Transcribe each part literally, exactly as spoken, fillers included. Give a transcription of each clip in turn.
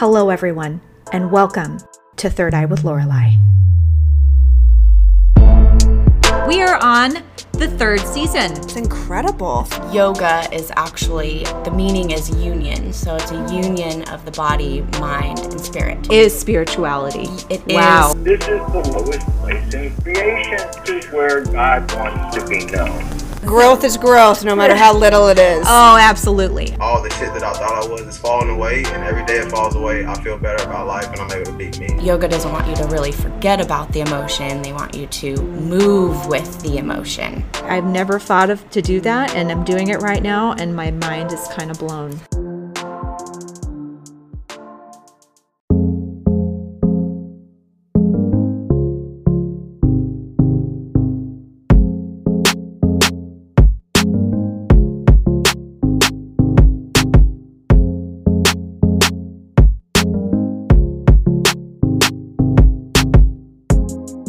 Hello everyone, and welcome to Third Eye with Lorelei. We are on the third season. It's incredible. Yoga is actually, the meaning is union. So it's a union of the body, mind, and spirit. It is spirituality. It wow. is. This is the lowest place in creation. This is where God wants to be known. Growth is growth, no matter how little it is. Oh, absolutely. All the shit that I thought I was is falling away, and every day it falls away, I feel better about life, and I'm able to beat me. Yoga doesn't want you to really forget about the emotion. They want you to move with the emotion. I've never thought of to do that, and I'm doing it right now, and my mind is kind of blown.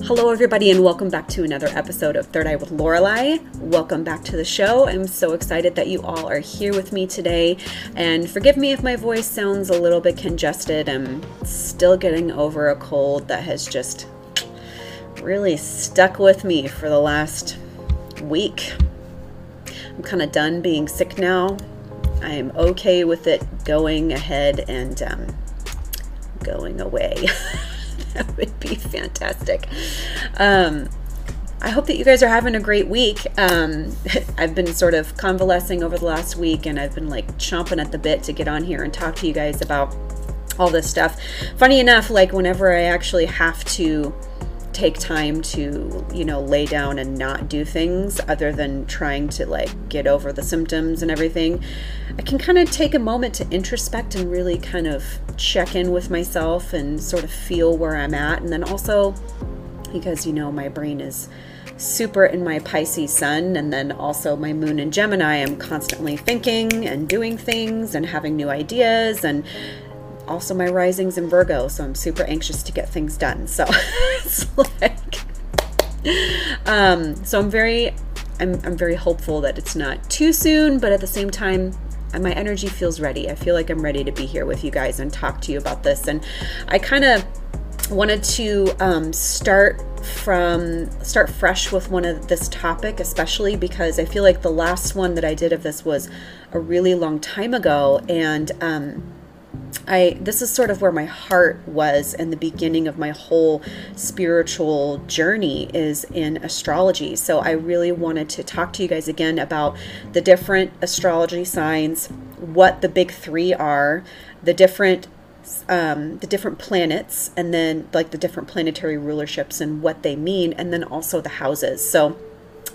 Hello everybody and welcome back to another episode of Third Eye with Lorelei. Welcome back to the show. I'm so excited that you all are here with me today, and forgive me if my voice sounds a little bit congested. I'm still getting over a cold that has just really stuck with me for the last week. I'm kind of done being sick now. I am okay with it going ahead and um, going away. That would be fantastic. Um, I hope that you guys are having a great week. Um, I've been sort of convalescing over the last week, and I've been like chomping at the bit to get on here and talk to you guys about all this stuff. Funny enough, like whenever I actually have to take time to, you know, lay down and not do things other than trying to like get over the symptoms and everything, I can kind of take a moment to introspect and really kind of check in with myself and sort of feel where I'm at. And then also, because you know my brain is super in my Pisces sun, and then also my moon in Gemini, I'm constantly thinking and doing things and having new ideas, and also my rising's in Virgo, so I'm super anxious to get things done. So it's like, um, so I'm very, I'm, I'm very hopeful that it's not too soon, but at the same time, my energy feels ready. I feel like I'm ready to be here with you guys and talk to you about this. And I kind of wanted to um, start from start fresh with one of this topic, especially because I feel like the last one that I did of this was a really long time ago, and um, I this is sort of where my heart was in the beginning of my whole spiritual journey, is in astrology. So I really wanted to talk to you guys again about the different astrology signs, what the big three are, the different um, the different planets, and then like the different planetary rulerships and what they mean, and then also the houses. So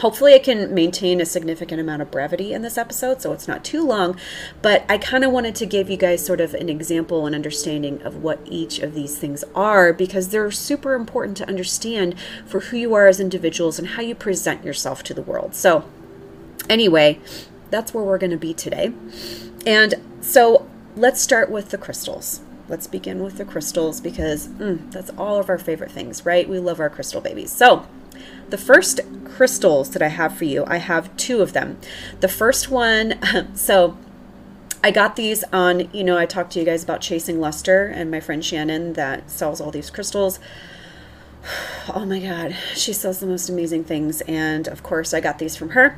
hopefully I can maintain a significant amount of brevity in this episode so it's not too long, but I kind of wanted to give you guys sort of an example and understanding of what each of these things are, because they're super important to understand for who you are as individuals and how you present yourself to the world. So anyway, that's where we're going to be today. And so let's start with the crystals. Let's begin with the crystals, because mm, that's all of our favorite things, right? We love our crystal babies. So the first crystals that I have for you, I have two of them. The first one, so I got these on, you know, I talked to you guys about Chasing Luster and my friend Shannon that sells all these crystals. Oh my God, she sells the most amazing things. And of course I got these from her.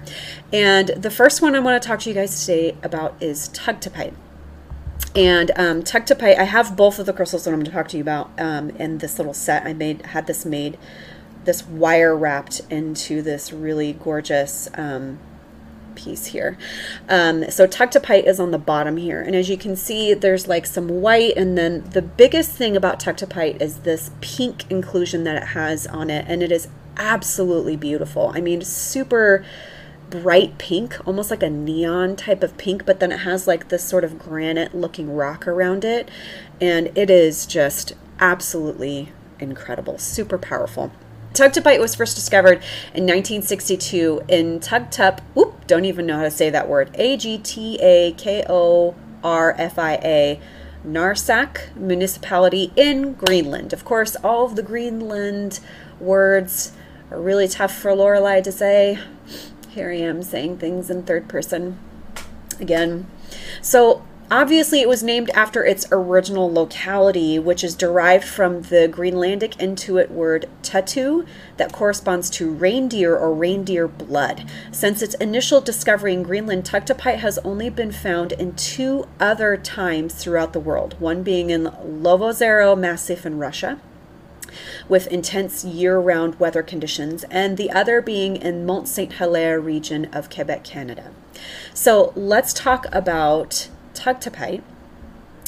And the first one I want to talk to you guys today about is Tugtupite. And um, Tugtupite, I have both of the crystals that I'm going to talk to you about um, in this little set. I made had this made this wire wrapped into this really gorgeous um, piece here. Um, so Tugtupite is on the bottom here. And as you can see, there's like some white. And then the biggest thing about Tugtupite is this pink inclusion that it has on it. And it is absolutely beautiful. I mean, super bright pink, almost like a neon type of pink, but then it has like this sort of granite looking rock around it. And it is just absolutely incredible, super powerful. Tugtupite was first discovered in nineteen sixty-two in Tugtup, whoop, don't even know how to say that word, A G T A K O R F I A, Narsaq municipality in Greenland. Of course, all of the Greenland words are really tough for Lorelei to say. Here I am saying things in third person again. So Obviously, it was named after its original locality, which is derived from the Greenlandic Inuit word tetu that corresponds to reindeer or reindeer blood. Since its initial discovery in Greenland, Tugtupite has only been found in two other times throughout the world, one being in Lovozero Massif in Russia, with intense year-round weather conditions, and the other being in Mont-Saint-Hilaire region of Quebec, Canada. So let's talk about Tugtupite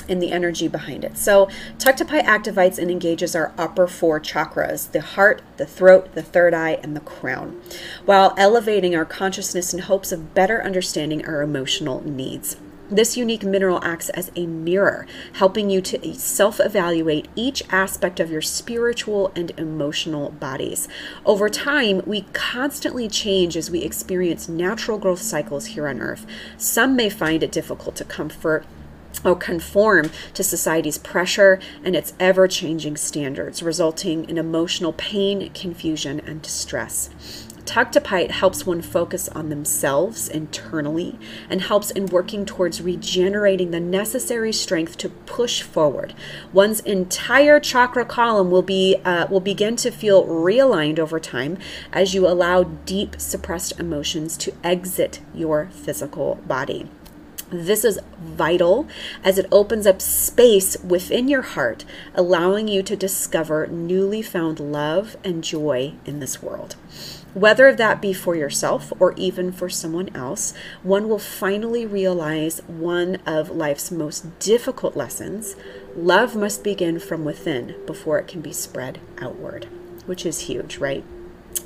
and the energy behind it. So Tugtupite activates and engages our upper four chakras, the heart, the throat, the third eye, and the crown, while elevating our consciousness in hopes of better understanding our emotional needs. This unique mineral acts as a mirror, helping you to self-evaluate each aspect of your spiritual and emotional bodies. Over time, we constantly change as we experience natural growth cycles here on Earth. Some may find it difficult to comfort or conform to society's pressure and its ever-changing standards, resulting in emotional pain, confusion, and distress. Tugtupite helps one focus on themselves internally and helps in working towards regenerating the necessary strength to push forward. One's entire chakra column will be uh, will begin to feel realigned over time as you allow deep suppressed emotions to exit your physical body. This is vital as it opens up space within your heart, allowing you to discover newly found love and joy in this world. Whether that be for yourself or even for someone else, one will finally realize one of life's most difficult lessons. Love must begin from within before it can be spread outward, which is huge, right?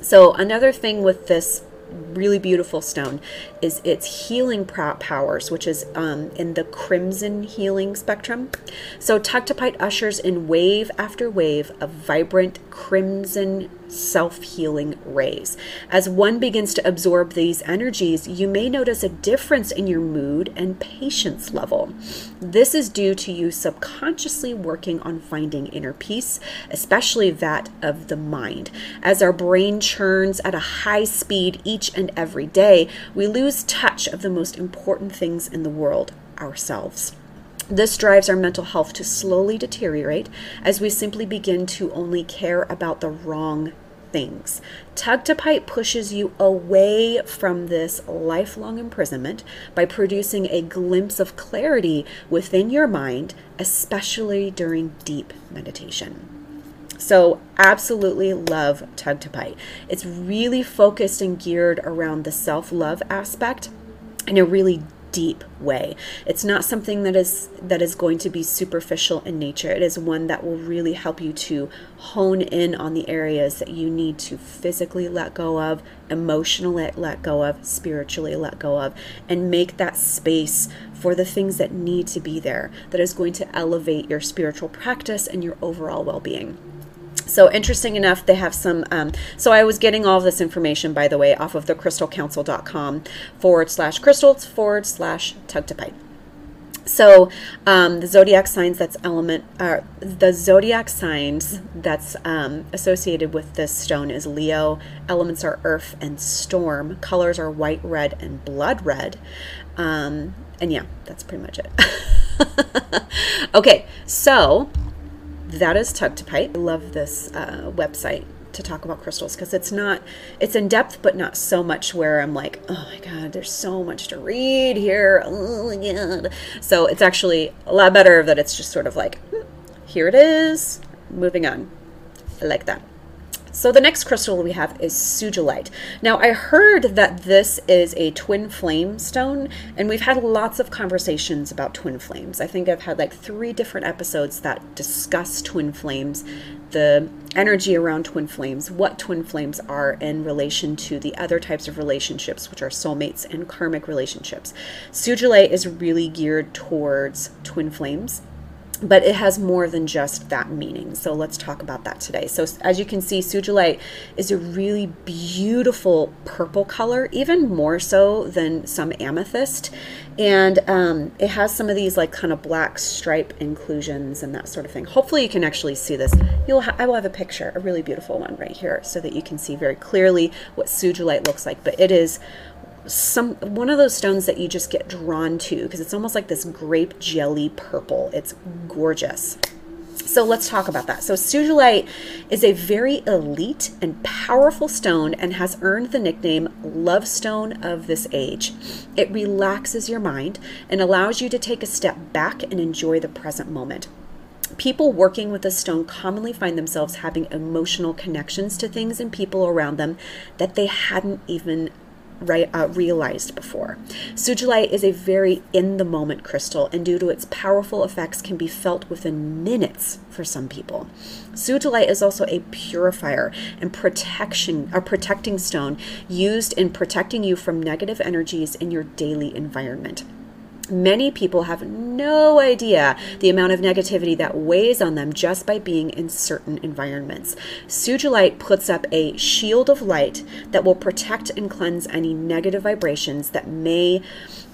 So another thing with this really beautiful stone is its healing powers, which is um, in the crimson healing spectrum. So Tugtupite ushers in wave after wave of vibrant crimson self-healing rays. As one begins to absorb these energies, you may notice a difference in your mood and patience level. This is due to you subconsciously working on finding inner peace, especially that of the mind. As our brain churns at a high speed each and every day, we lose touch of the most important things in the world, ourselves. This drives our mental health to slowly deteriorate as we simply begin to only care about the wrong things. Tugtupite pushes you away from this lifelong imprisonment by producing a glimpse of clarity within your mind, especially during deep meditation. So absolutely love Tugtupite. It's really focused and geared around the self-love aspect in a really deep way. It's not something that is that is going to be superficial in nature. It is one that will really help you to hone in on the areas that you need to physically let go of, emotionally let go of, spiritually let go of, and make that space for the things that need to be there, that is going to elevate your spiritual practice and your overall well-being. So interesting enough, they have some, um, so I was getting all of this information, by the way, off of the crystal council dot com forward slash crystals forward slash Tugtupite. So um, the zodiac signs that's element, uh, the zodiac signs that's um, associated with this stone is Leo. Elements are earth and storm. Colors are white, red, and blood red. Um, and yeah, that's pretty much it. Okay, so that is Tugtupite. I love this uh, website to talk about crystals because it's not, it's in depth, but not so much where I'm like, oh my God, there's so much to read here. Oh my God. So it's actually a lot better that it's just sort of like, here it is, moving on. I like that. So the next crystal we have is Sugilite. Now I heard that this is a twin flame stone, and we've had lots of conversations about twin flames. I think I've had like three different episodes that discuss twin flames, the energy around twin flames, what twin flames are in relation to the other types of relationships, which are soulmates and karmic relationships. Sugilite is really geared towards twin flames, but it has more than just that meaning. So let's talk about that today. So as you can see, Sugilite is a really beautiful purple color, even more so than some amethyst. And um, it has some of these like kind of black stripe inclusions and that sort of thing. Hopefully you can actually see this. You'll ha I will have a picture, a really beautiful one right here so that you can see very clearly what Sugilite looks like. But it is some one of those stones that you just get drawn to, because it's almost like this grape jelly purple. It's gorgeous. So let's talk about that. So Sugilite is a very elite and powerful stone and has earned the nickname Love Stone of this age. It relaxes your mind and allows you to take a step back and enjoy the present moment. People working with this stone commonly find themselves having emotional connections to things and people around them that they hadn't even Right, uh, realized before. Sugilite is a very in-the-moment crystal, and due to its powerful effects can be felt within minutes for some people. Sugilite is also a purifier and protection, a protecting stone used in protecting you from negative energies in your daily environment. Many people have no idea the amount of negativity that weighs on them just by being in certain environments. Sugilite puts up a shield of light that will protect and cleanse any negative vibrations that may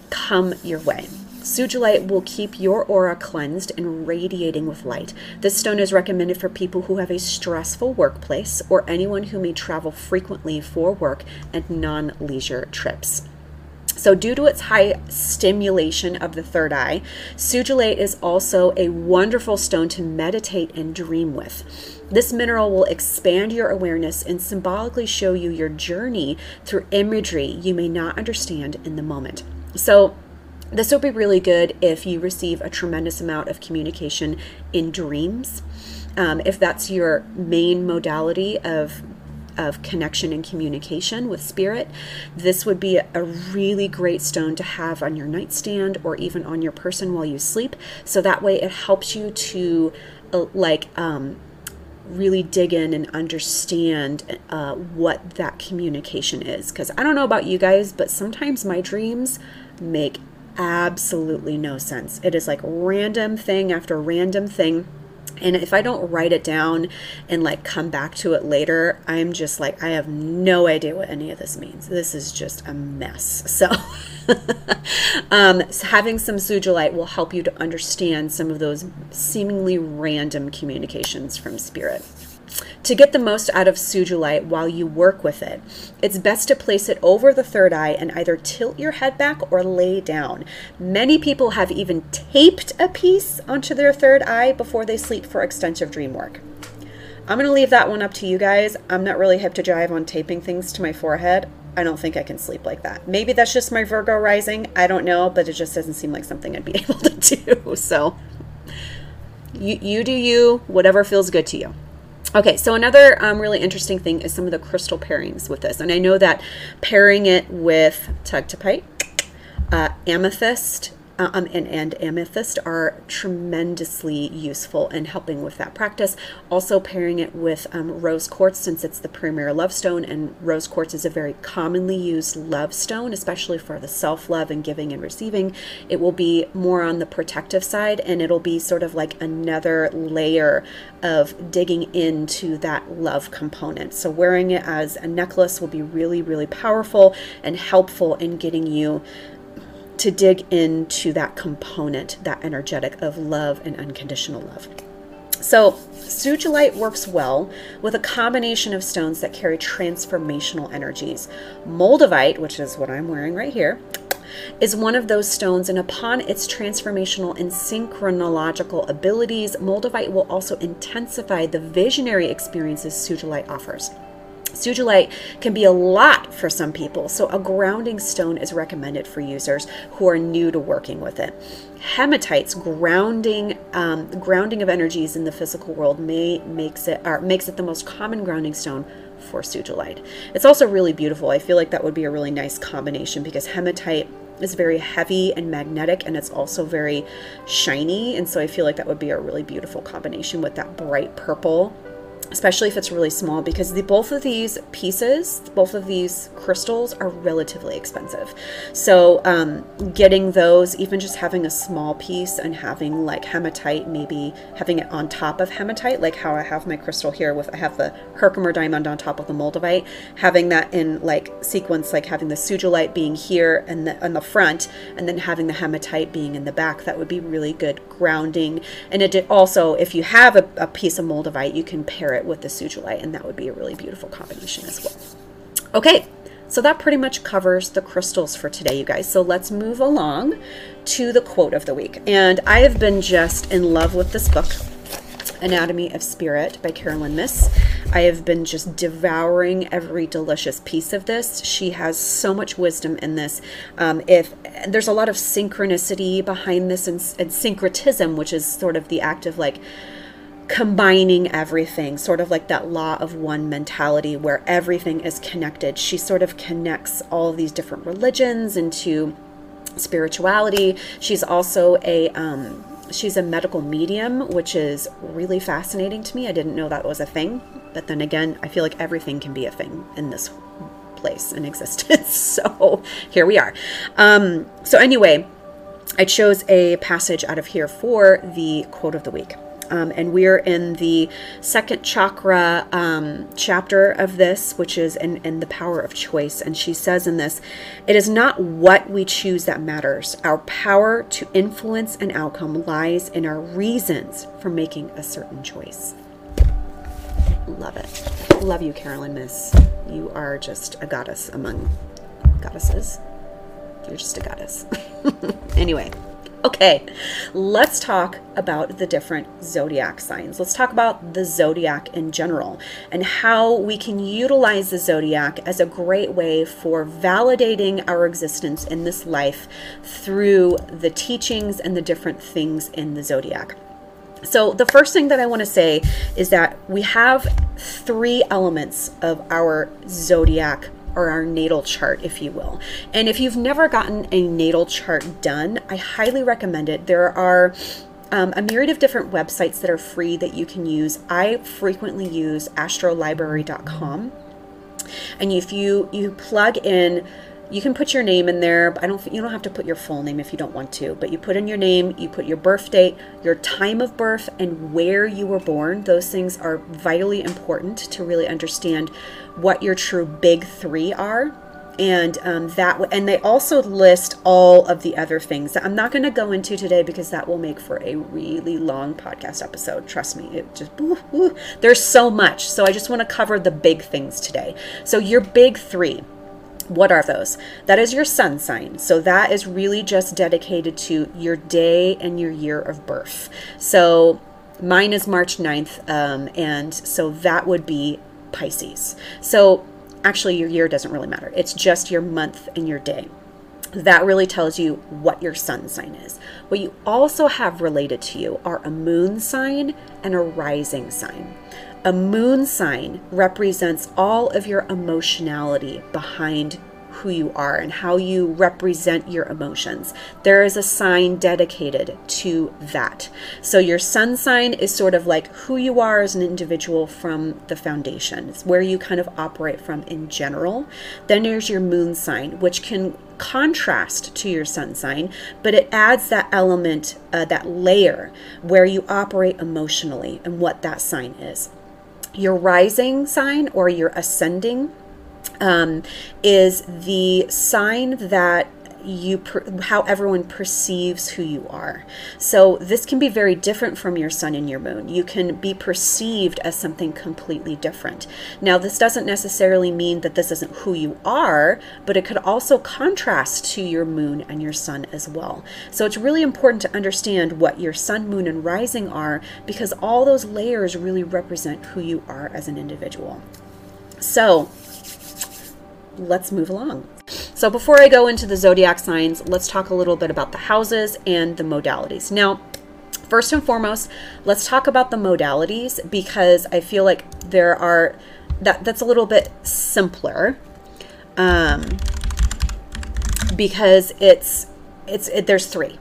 come your way. Sugilite will keep your aura cleansed and radiating with light. This stone is recommended for people who have a stressful workplace or anyone who may travel frequently for work and non-leisure trips. So due to its high stimulation of the third eye, Sugilite is also a wonderful stone to meditate and dream with. This mineral will expand your awareness and symbolically show you your journey through imagery you may not understand in the moment. So this would be really good if you receive a tremendous amount of communication in dreams, um, if that's your main modality of of connection and communication with spirit. This would be a really great stone to have on your nightstand or even on your person while you sleep. So that way it helps you to uh, like um, really dig in and understand uh, what that communication is. Because I don't know about you guys, but sometimes my dreams make absolutely no sense. It is like random thing after random thing. And if I don't write it down and like come back to it later, I'm just like, I have no idea what any of this means. This is just a mess. So, um, so having some Sugilite will help you to understand some of those seemingly random communications from spirit. To get the most out of Sugilite while you work with it, it's best to place it over the third eye and either tilt your head back or lay down. Many people have even taped a piece onto their third eye before they sleep for extensive dream work. I'm going to leave that one up to you guys. I'm not really hip to jive on taping things to my forehead. I don't think I can sleep like that. Maybe that's just my Virgo rising. I don't know, but it just doesn't seem like something I'd be able to do. So you, you do you, whatever feels good to you. Okay, so another um, really interesting thing is some of the crystal pairings with this. And I know that pairing it with Tugtupite, uh, amethyst, um, and, and amethyst are tremendously useful in helping with that practice. Also pairing it with um, rose quartz, since it's the premier love stone, and rose quartz is a very commonly used love stone, especially for the self-love and giving and receiving. It will be more on the protective side, and it'll be sort of like another layer of digging into that love component. So wearing it as a necklace will be really, really powerful and helpful in getting you to dig into that component, that energetic of love and unconditional love. So Sugilite works well with a combination of stones that carry transformational energies. Moldavite, which is what I'm wearing right here, is one of those stones, and upon its transformational and synchronological abilities, Moldavite will also intensify the visionary experiences Sugilite offers. Sugilite can be a lot for some people, so a grounding stone is recommended for users who are new to working with it. Hematite's grounding, um, grounding of energies in the physical world may makes it or makes it the most common grounding stone for Sugilite. It's also really beautiful. I feel like that would be a really nice combination, because hematite is very heavy and magnetic, and it's also very shiny, and so I feel like that would be a really beautiful combination with that bright purple, especially if it's really small, because the both of these pieces, both of these crystals are relatively expensive. So um, getting those, even just having a small piece and having like hematite, maybe having it on top of hematite, like how I have my crystal here with, I have the Herkimer diamond on top of the Moldavite, having that in like sequence, like having the Sugilite being here and the, on the front, and then having the hematite being in the back, that would be really good grounding. And it did also, if you have a, a piece of Moldavite, you can pair it with the Sugilite, and that would be a really beautiful combination as well. Okay, So that pretty much covers the crystals for today, you guys. So let's move along to the quote of the week. And I have been just in love with this book, Anatomy of Spirit by Caroline Myss. I have been just devouring every delicious piece of this. She has so much wisdom in this. Um, if there's a lot of synchronicity behind this, and, and syncretism, which is sort of the act of like combining everything, sort of like that law of one mentality where everything is connected. She sort of connects all of these different religions into spirituality. She's also a um, she's a medical medium, which is really fascinating to me. I didn't know that was a thing. But then again, I feel like everything can be a thing in this place in existence. So here we are. Um, so anyway, I chose a passage out of here for the quote of the week. Um, and we're in the second chakra um, chapter of this, which is in, in the power of choice. And she says in this, it is not what we choose that matters. Our power to influence an outcome lies in our reasons for making a certain choice. Love it. Love you, Caroline Myss. You are just a goddess among goddesses. You're just a goddess. Anyway. Okay, let's talk about the different zodiac signs. Let's talk about the zodiac in general and how we can utilize the zodiac as a great way for validating our existence in this life through the teachings and the different things in the zodiac. So the first thing that I want to say is that we have three elements of our zodiac, or our natal chart, if you will. And if you've never gotten a natal chart done, I highly recommend it. There are um, a myriad of different websites that are free that you can use. I frequently use astrolibrary dot com. And if you, you plug in, you can put your name in there. But I don't, you don't have to put your full name if you don't want to, but you put in your name, you put your birth date, your time of birth, and where you were born. Those things are vitally important to really understand what your true big three are. And um, that, and they also list all of the other things that I'm not going to go into today because that will make for a really long podcast episode. Trust me, it just woo, woo. There's so much. So I just want to cover the big things today. So your big three. What are those? That is your sun sign. So that is really just dedicated to your day and your year of birth. So mine is March ninth. Um, and so that would be Pisces. So actually your year doesn't really matter. It's just your month and your day. That really tells you what your sun sign is. What you also have related to you are a moon sign and a rising sign. A moon sign represents all of your emotionality behind who you are and how you represent your emotions. There is a sign dedicated to that. So your sun sign is sort of like who you are as an individual from the foundation. It's where you kind of operate from in general. Then there's your moon sign, which can contrast to your sun sign, but it adds that element, uh, that layer where you operate emotionally and what that sign is. Your rising sign or your ascending um, is the sign that you, per how everyone perceives who you are. So this can be very different from your sun and your moon. You can be perceived as something completely different. Now, this doesn't necessarily mean that this isn't who you are, but it could also contrast to your moon and your sun as well. So it's really important to understand what your sun, moon, and rising are, because all those layers really represent who you are as an individual. So let's move along. So before I go into the zodiac signs, let's talk a little bit about the houses and the modalities. Now, first and foremost, let's talk about the modalities, because I feel like there are, that, that's a little bit simpler um, because it's, it's it, there's three.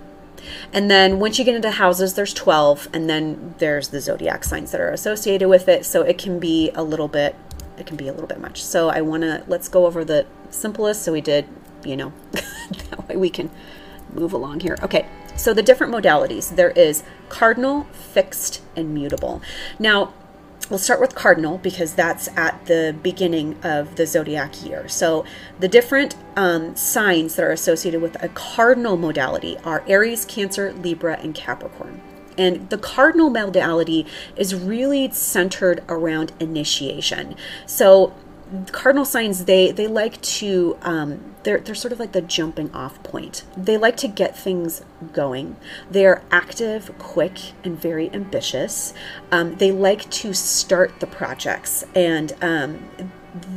And then once you get into houses, there's twelve, and then there's the zodiac signs that are associated with it. So it can be a little bit, it can be a little bit much. So I want to, let's go over the simplest. So we did, you know, that way we can move along here. Okay. So the different modalities, there is cardinal, fixed, and mutable. Now, we'll start with cardinal because that's at the beginning of the zodiac year. So the different um, signs that are associated with a cardinal modality are Aries, Cancer, Libra, and Capricorn. And the cardinal modality is really centered around initiation. So cardinal signs, they they like to um, they're they're sort of like the jumping off point. They like to get things going. They are active, quick, and very ambitious. Um, they like to start the projects, and um,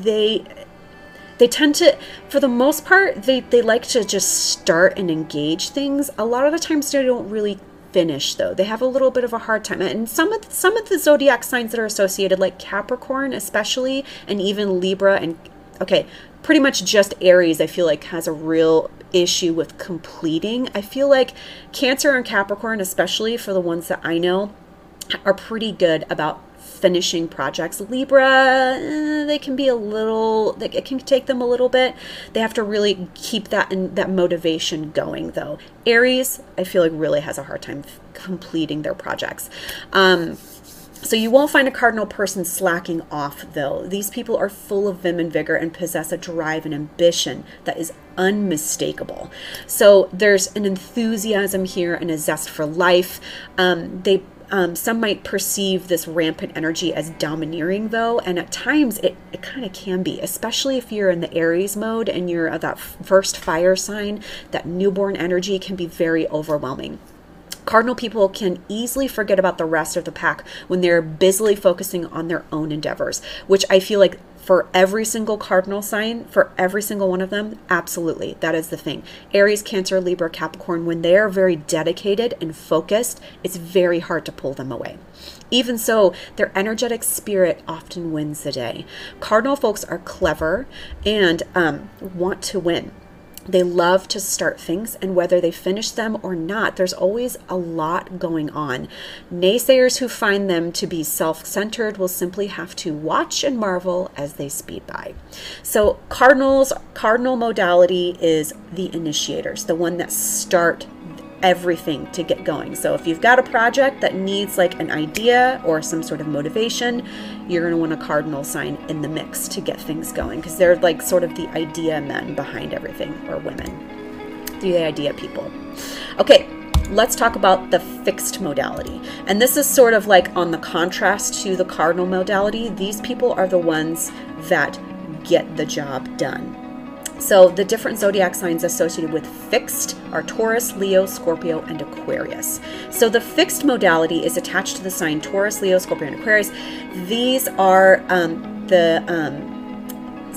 they they tend to, for the most part, they they like to just start and engage things. A lot of the times they don't really finish, though. They have a little bit of a hard time, and some of the, some of the zodiac signs that are associated, like Capricorn especially, and even Libra, and okay, pretty much just Aries, I feel like has a real issue with completing. I feel like Cancer and Capricorn, especially, for the ones that I know, are pretty good about finishing projects. Libra, they can be a little, it can take them a little bit. They have to really keep that in, that motivation going, though. Aries, I feel like, really has a hard time completing their projects. Um, so you won't find a cardinal person slacking off, though. These people are full of vim and vigor and possess a drive and ambition that is unmistakable. So there's an enthusiasm here and a zest for life. Um, they Um, some might perceive this rampant energy as domineering, though, and at times it, it kind of can be, especially if you're in the Aries mode and you're uh, that first fire sign. That newborn energy can be very overwhelming. Cardinal people can easily forget about the rest of the pack when they're busily focusing on their own endeavors, which I feel like for every single cardinal sign, for every single one of them, absolutely. That is the thing. Aries, Cancer, Libra, Capricorn, when they are very dedicated and focused, it's very hard to pull them away. Even so, their energetic spirit often wins the day. Cardinal folks are clever and um, want to win. They love to start things, and whether they finish them or not, there's always a lot going on. Naysayers who find them to be self-centered will simply have to watch and marvel as they speed by. So cardinals, cardinal modality is the initiators, the one that start everything to get going. So if you've got a project that needs like an idea or some sort of motivation, you're going to want a cardinal sign in the mix to get things going, because they're like sort of the idea men behind everything, or women, the idea people. Okay, let's talk about the fixed modality. And this is sort of like on the contrast to the cardinal modality. These people are the ones that get the job done. So the different zodiac signs associated with fixed are Taurus, Leo, Scorpio, and Aquarius. So the fixed modality is attached to the sign Taurus, Leo, Scorpio, and Aquarius. These are um, the, um,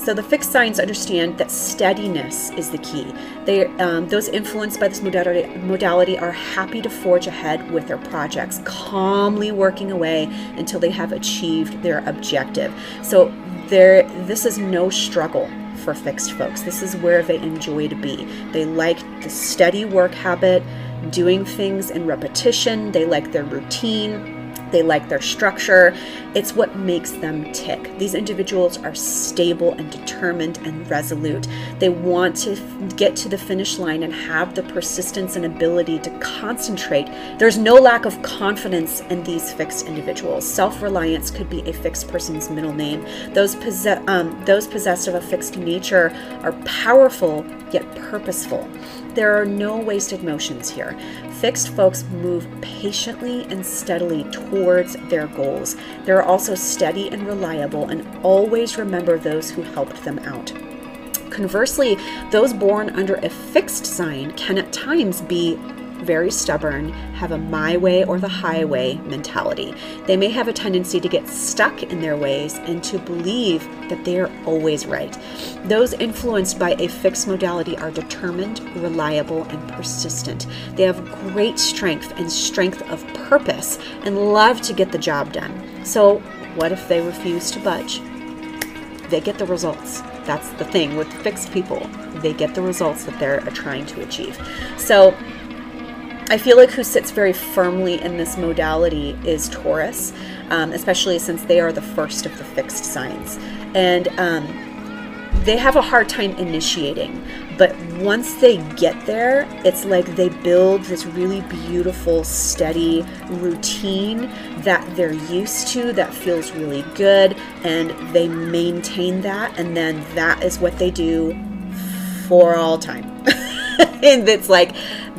so the fixed signs understand that steadiness is the key. They, um, those influenced by this modality, modality are happy to forge ahead with their projects, calmly working away until they have achieved their objective. So there, this is no struggle. For fixed folks, this is where they enjoy to be. They like the steady work habit, doing things in repetition. They like their routine. They like their structure. It's what makes them tick. These individuals are stable and determined and resolute. They want to get to the finish line and have the persistence and ability to concentrate. There's no lack of confidence in these fixed individuals. Self-reliance could be a fixed person's middle name. Those, possess, um, those possessed of a fixed nature are powerful yet purposeful. There are no wasted motions here. Fixed folks move patiently and steadily towards their goals. They're also steady and reliable, and always remember those who helped them out. Conversely, those born under a fixed sign can at times be very stubborn, have a my way or the highway mentality. They may have a tendency to get stuck in their ways and to believe that they are always right. Those influenced by a fixed modality are determined, reliable, and persistent. They have great strength and strength of purpose and love to get the job done. So what if they refuse to budge? They get the results. That's the thing with fixed people. They get the results that they're trying to achieve. So I feel like who sits very firmly in this modality is Taurus, um, especially since they are the first of the fixed signs. And um, they have a hard time initiating, but once they get there, it's like they build this really beautiful, steady routine that they're used to, that feels really good, and they maintain that, and then that is what they do for all time. And it's like,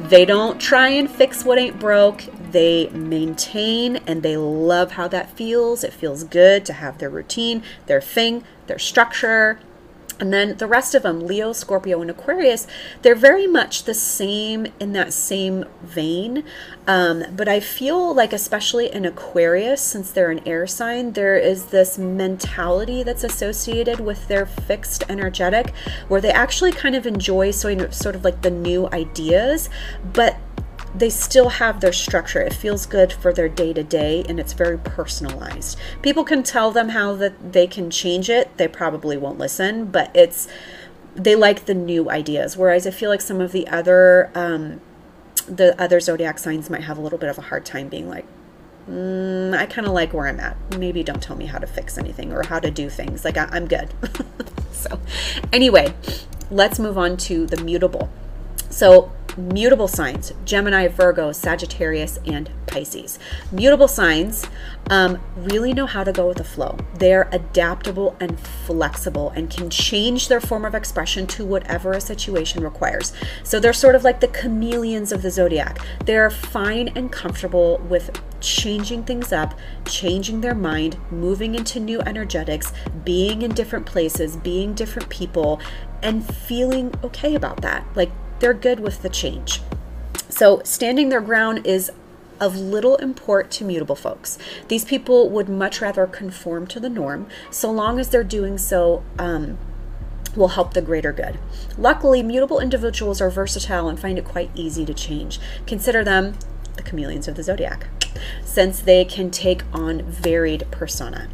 they don't try and fix what ain't broke. they maintain and they love how that feels. It feels good to have their routine, their thing, their structure. And then the rest of them, Leo, Scorpio, and Aquarius, they're very much the same in that same vein. Um, but I feel like, especially in Aquarius, since they're an air sign, there is this mentality that's associated with their fixed energetic, where they actually kind of enjoy sort of like the new ideas, but they still have their structure. It feels good for their day-to-day, and it's very personalized. People can tell them how that they can change it. They probably won't listen, but it's, they like the new ideas. Whereas I feel like some of the other, um, the other zodiac signs might have a little bit of a hard time being like, mm, I kind of like where I'm at. Maybe don't tell me how to fix anything or how to do things. Like, I, I'm good. So anyway, let's move on to the mutable. So mutable signs, Gemini, Virgo, Sagittarius, and Pisces. Mutable signs um, really know how to go with the flow. They're adaptable and flexible and can change their form of expression to whatever a situation requires. So they're sort of like the chameleons of the zodiac. They're fine and comfortable with changing things up, changing their mind, moving into new energetics, being in different places, being different people, and feeling okay about that. Like, they're good with the change. So standing their ground is of little import to mutable folks. These people would much rather conform to the norm, so long as they're doing so um, will help the greater good. Luckily, mutable individuals are versatile and find it quite easy to change. Consider them the chameleons of the zodiac, since they can take on varied persona.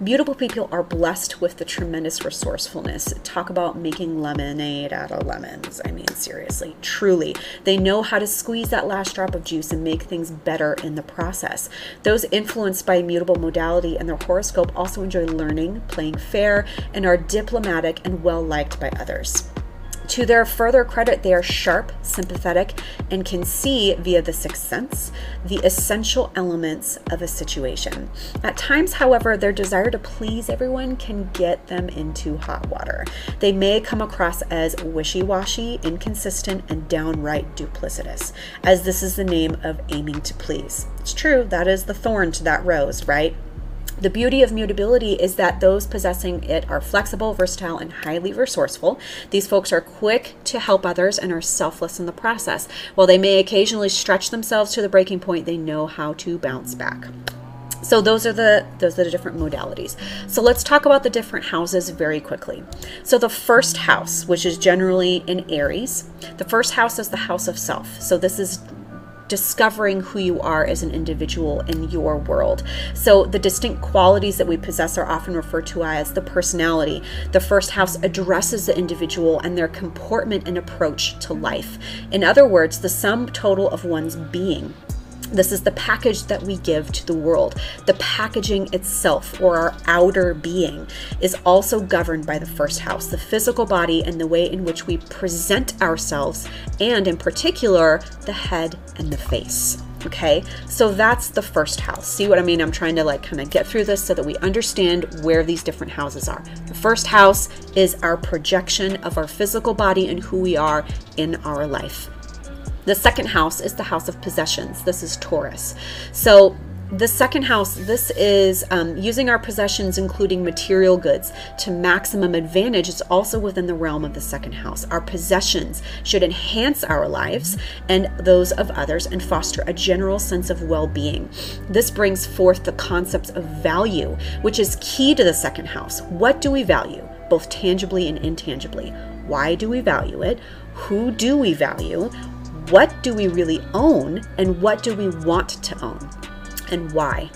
Mutable people are blessed with the tremendous resourcefulness. Talk about making lemonade out of lemons. I mean, seriously, truly. They know how to squeeze that last drop of juice and make things better in the process. Those influenced by mutable modality and their horoscope also enjoy learning, playing fair, and are diplomatic and well-liked by others. To their further credit, they are sharp, sympathetic, and can see via the sixth sense the essential elements of a situation. At times, however, their desire to please everyone can get them into hot water. They may come across as wishy-washy, inconsistent, and downright duplicitous, as this is the name of aiming to please. It's true, that is the thorn to that rose, right? The beauty of mutability is that those possessing it are flexible, versatile, and highly resourceful. These folks are quick to help others and are selfless in the process. While they may occasionally stretch themselves to the breaking point, they know how to bounce back. So those are the those are the different modalities. So let's talk about the different houses very quickly. So the first house, which is generally in Aries, the first house is the house of self. So this is discovering who you are as an individual in your world. So the distinct qualities that we possess are often referred to as the personality. The first house addresses the individual and their comportment and approach to life. In other words, the sum total of one's being. This is the package that we give to the world. The packaging itself, or our outer being, is also governed by the first house, the physical body, and the way in which we present ourselves, and in particular, the head and the face. Okay, so that's the first house. See what I mean? I'm trying to like kind of get through this so that we understand where these different houses are. The first house is our projection of our physical body and who we are in our life. The second house is the house of possessions. This is Taurus. So the second house, this is um, using our possessions, including material goods, to maximum advantage. It's also within the realm of the second house. Our possessions should enhance our lives and those of others and foster a general sense of well-being. This brings forth the concepts of value, which is key to the second house. What do we value, both tangibly and intangibly? Why do we value it? Who do we value? What do we really own, and what do we want to own, and why?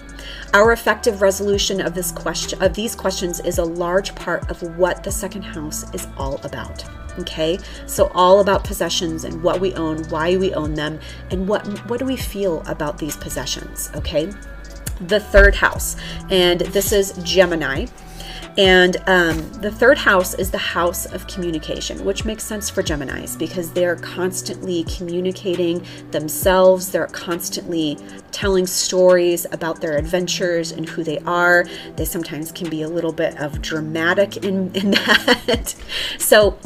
Our effective resolution of this question, of these questions, is a large part of what the second house is all about. Okay, so all about possessions and what we own, why we own them, and what what do we feel about these possessions? Okay, the third house, and this is Gemini. And um, the third house is the house of communication, which makes sense for Geminis because they're constantly communicating themselves. They're constantly telling stories about their adventures and who they are. They sometimes can be a little bit of dramatic in, in that. So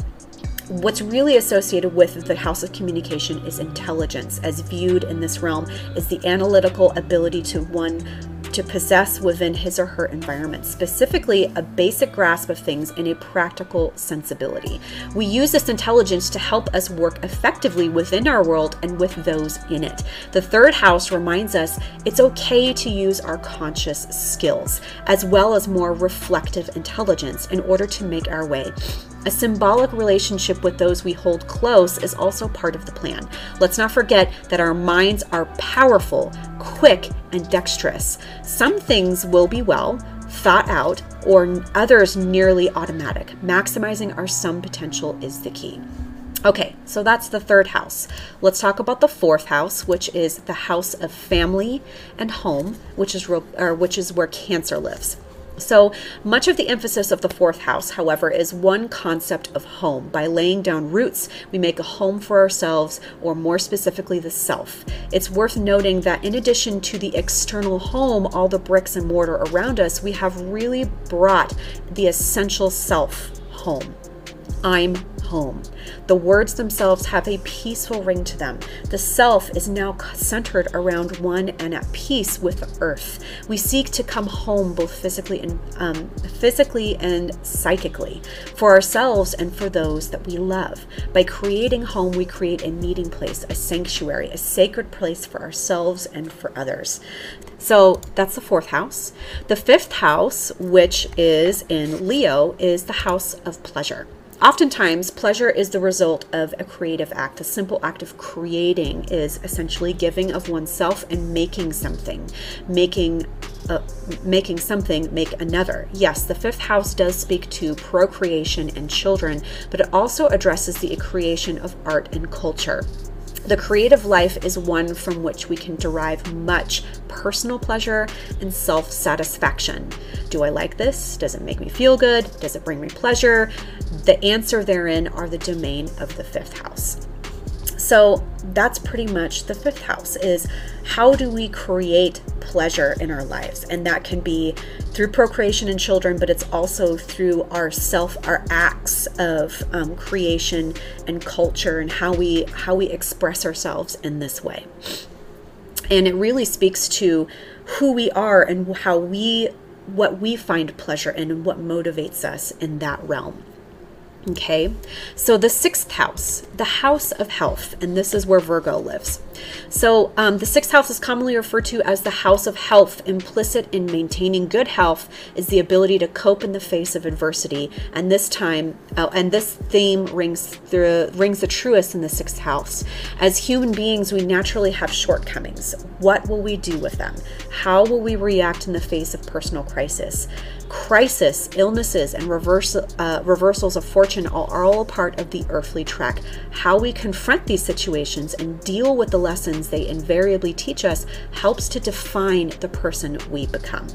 What's really associated with the house of communication is intelligence, as viewed in this realm, is the analytical ability to one to possess within his or her environment, specifically a basic grasp of things and a practical sensibility. We use this intelligence to help us work effectively within our world and with those in it. The third house reminds us it's okay to use our conscious skills, as well as more reflective intelligence in order to make our way. A symbolic relationship with those we hold close is also part of the plan. Let's not forget that our minds are powerful, quick, and dexterous. Some things will be well thought out, or others nearly automatic. Maximizing our sum potential is the key. Okay, so that's the third house. Let's talk about the fourth house, which is the house of family and home, which is, or which is where Cancer lives. So much of the emphasis of the fourth house, however, is one concept of home. By laying down roots, we make a home for ourselves, or more specifically, the self. It's worth noting that in addition to the external home, all the bricks and mortar around us, we have really brought the essential self home. I'm home. The words themselves have a peaceful ring to them. The self is now centered around one and at peace with the earth. We seek to come home both physically and um, physically and psychically for ourselves and for those that we love. By creating home, we create a meeting place, a sanctuary, a sacred place for ourselves and for others. So that's the fourth house. The fifth house, which is in Leo, is the house of pleasure. Oftentimes, pleasure is the result of a creative act. The simple act of creating is essentially giving of oneself and making something, making uh, making something make another. Yes, the fifth house does speak to procreation and children, but it also addresses the creation of art and culture. The creative life is one from which we can derive much personal pleasure and self-satisfaction. Do I like this? Does it make me feel good? Does it bring me pleasure? The answer therein are the domain of the fifth house. So that's pretty much the fifth house, is how do we create pleasure in our lives? And that can be through procreation and children, but it's also through our self, our acts of um, creation and culture, and how we how we express ourselves in this way. And it really speaks to who we are and how we what we find pleasure in and what motivates us in that realm. Okay, so the sixth house, the house of health, and this is where Virgo lives. So um, the sixth house is commonly referred to as the house of health. Implicit in maintaining good health is the ability to cope in the face of adversity, and this time, uh, and this theme rings through, rings the truest in the sixth house. As human beings, we naturally have shortcomings. What will we do with them? How will we react in the face of personal crisis? Crisis, illnesses, and reverse, uh, reversals of fortune are, are all part of the earthly trek. How we confront these situations and deal with the lessons they invariably teach us helps to define the person we become.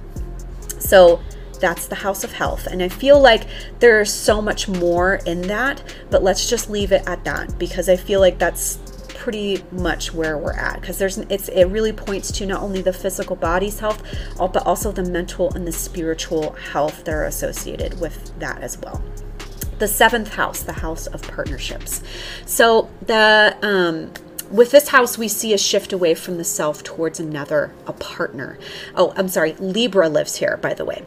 So that's the house of health. And I feel like there's so much more in that, but let's just leave it at that, because I feel like that's pretty much where we're at, because there's it's it really points to not only the physical body's health, but also the mental and the spiritual health that are associated with that as well. The seventh house, the house of partnerships. So the um with this house, we see a shift away from the self towards another, a partner. Oh, I'm sorry, Libra lives here, by the way.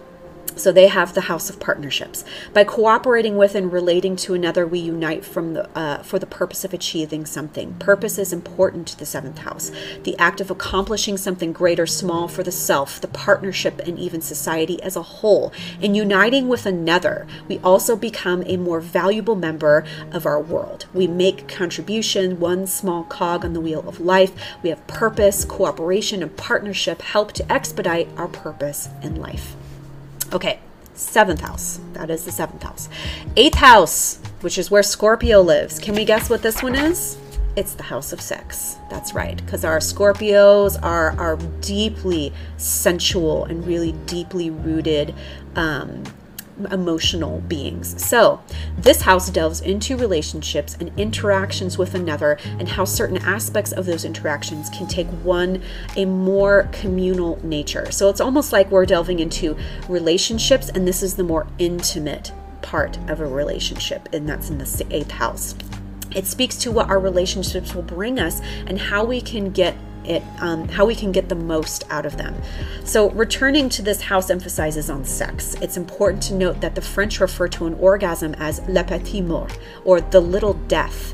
So they have the house of partnerships. By cooperating with and relating to another, we unite from the, uh, for the purpose of achieving something. Purpose is important to the seventh house. The act of accomplishing something great or small for the self, the partnership, and even society as a whole. In uniting with another, we also become a more valuable member of our world. We make contribution, one small cog on the wheel of life. We have purpose, cooperation, and partnership help to expedite our purpose in life. Okay, seventh house. That is the seventh house. Eighth house, which is where Scorpio lives. Can we guess what this one is? It's the house of sex. That's right, because our Scorpios are, are deeply sensual and really deeply rooted um, emotional beings. So this house delves into relationships and interactions with another, and how certain aspects of those interactions can take one a more communal nature. So it's almost like we're delving into relationships, and this is the more intimate part of a relationship, and that's in the eighth house. It speaks to what our relationships will bring us and how we can get it, um, how we can get the most out of them. So returning to this house emphasizes on sex. It's important to note that the French refer to an orgasm as la petite mort, or the little death.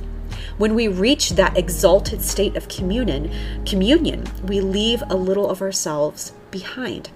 When we reach that exalted state of communion, communion, we leave a little of ourselves behind.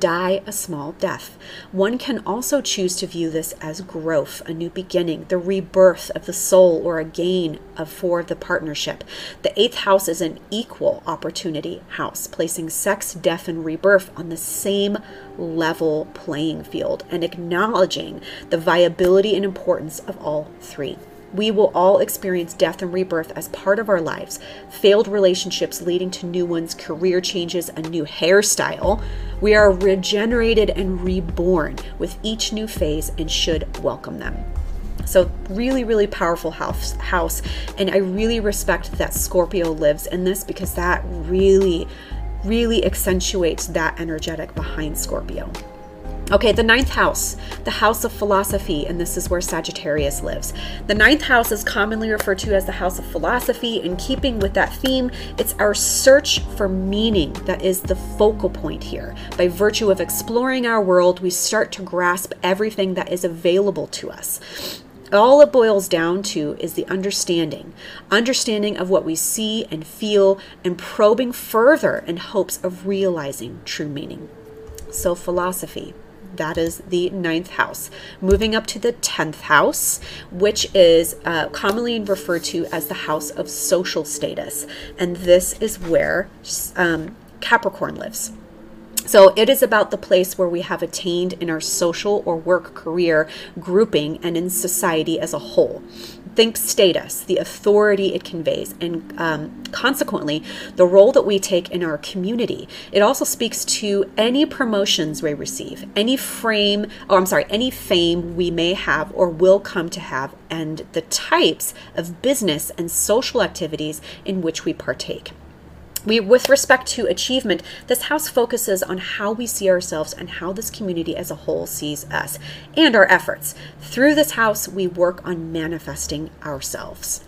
Die a small death. One can also choose to view this as growth, a new beginning, the rebirth of the soul, or a gain of, for the partnership. The eighth house is an equal opportunity house, placing sex, death, and rebirth on the same level playing field and acknowledging the viability and importance of all three. We will all experience death and rebirth as part of our lives, failed relationships leading to new ones, career changes, a new hairstyle. We are regenerated and reborn with each new phase and should welcome them. So really, really powerful house, house. And I really respect that Scorpio lives in this, because that really, really accentuates that energetic behind Scorpio. Okay, the ninth house, the house of philosophy, and this is where Sagittarius lives. The ninth house is commonly referred to as the house of philosophy. In keeping with that theme, it's our search for meaning that is the focal point here. By virtue of exploring our world, we start to grasp everything that is available to us. All it boils down to is the understanding, understanding of what we see and feel, and probing further in hopes of realizing true meaning. So philosophy. That is the ninth house. Moving up to the tenth house, which is uh, commonly referred to as the house of social status. And this is where um, Capricorn lives. So it is about the place where we have attained in our social or work career grouping and in society as a whole. Think status, the authority it conveys, and um, consequently, the role that we take in our community. It also speaks to any promotions we receive, any frame, oh, I'm sorry, any fame we may have or will come to have, and the types of business and social activities in which we partake. We, with respect to achievement, this house focuses on how we see ourselves and how this community as a whole sees us and our efforts. Through this house, we work on manifesting ourselves.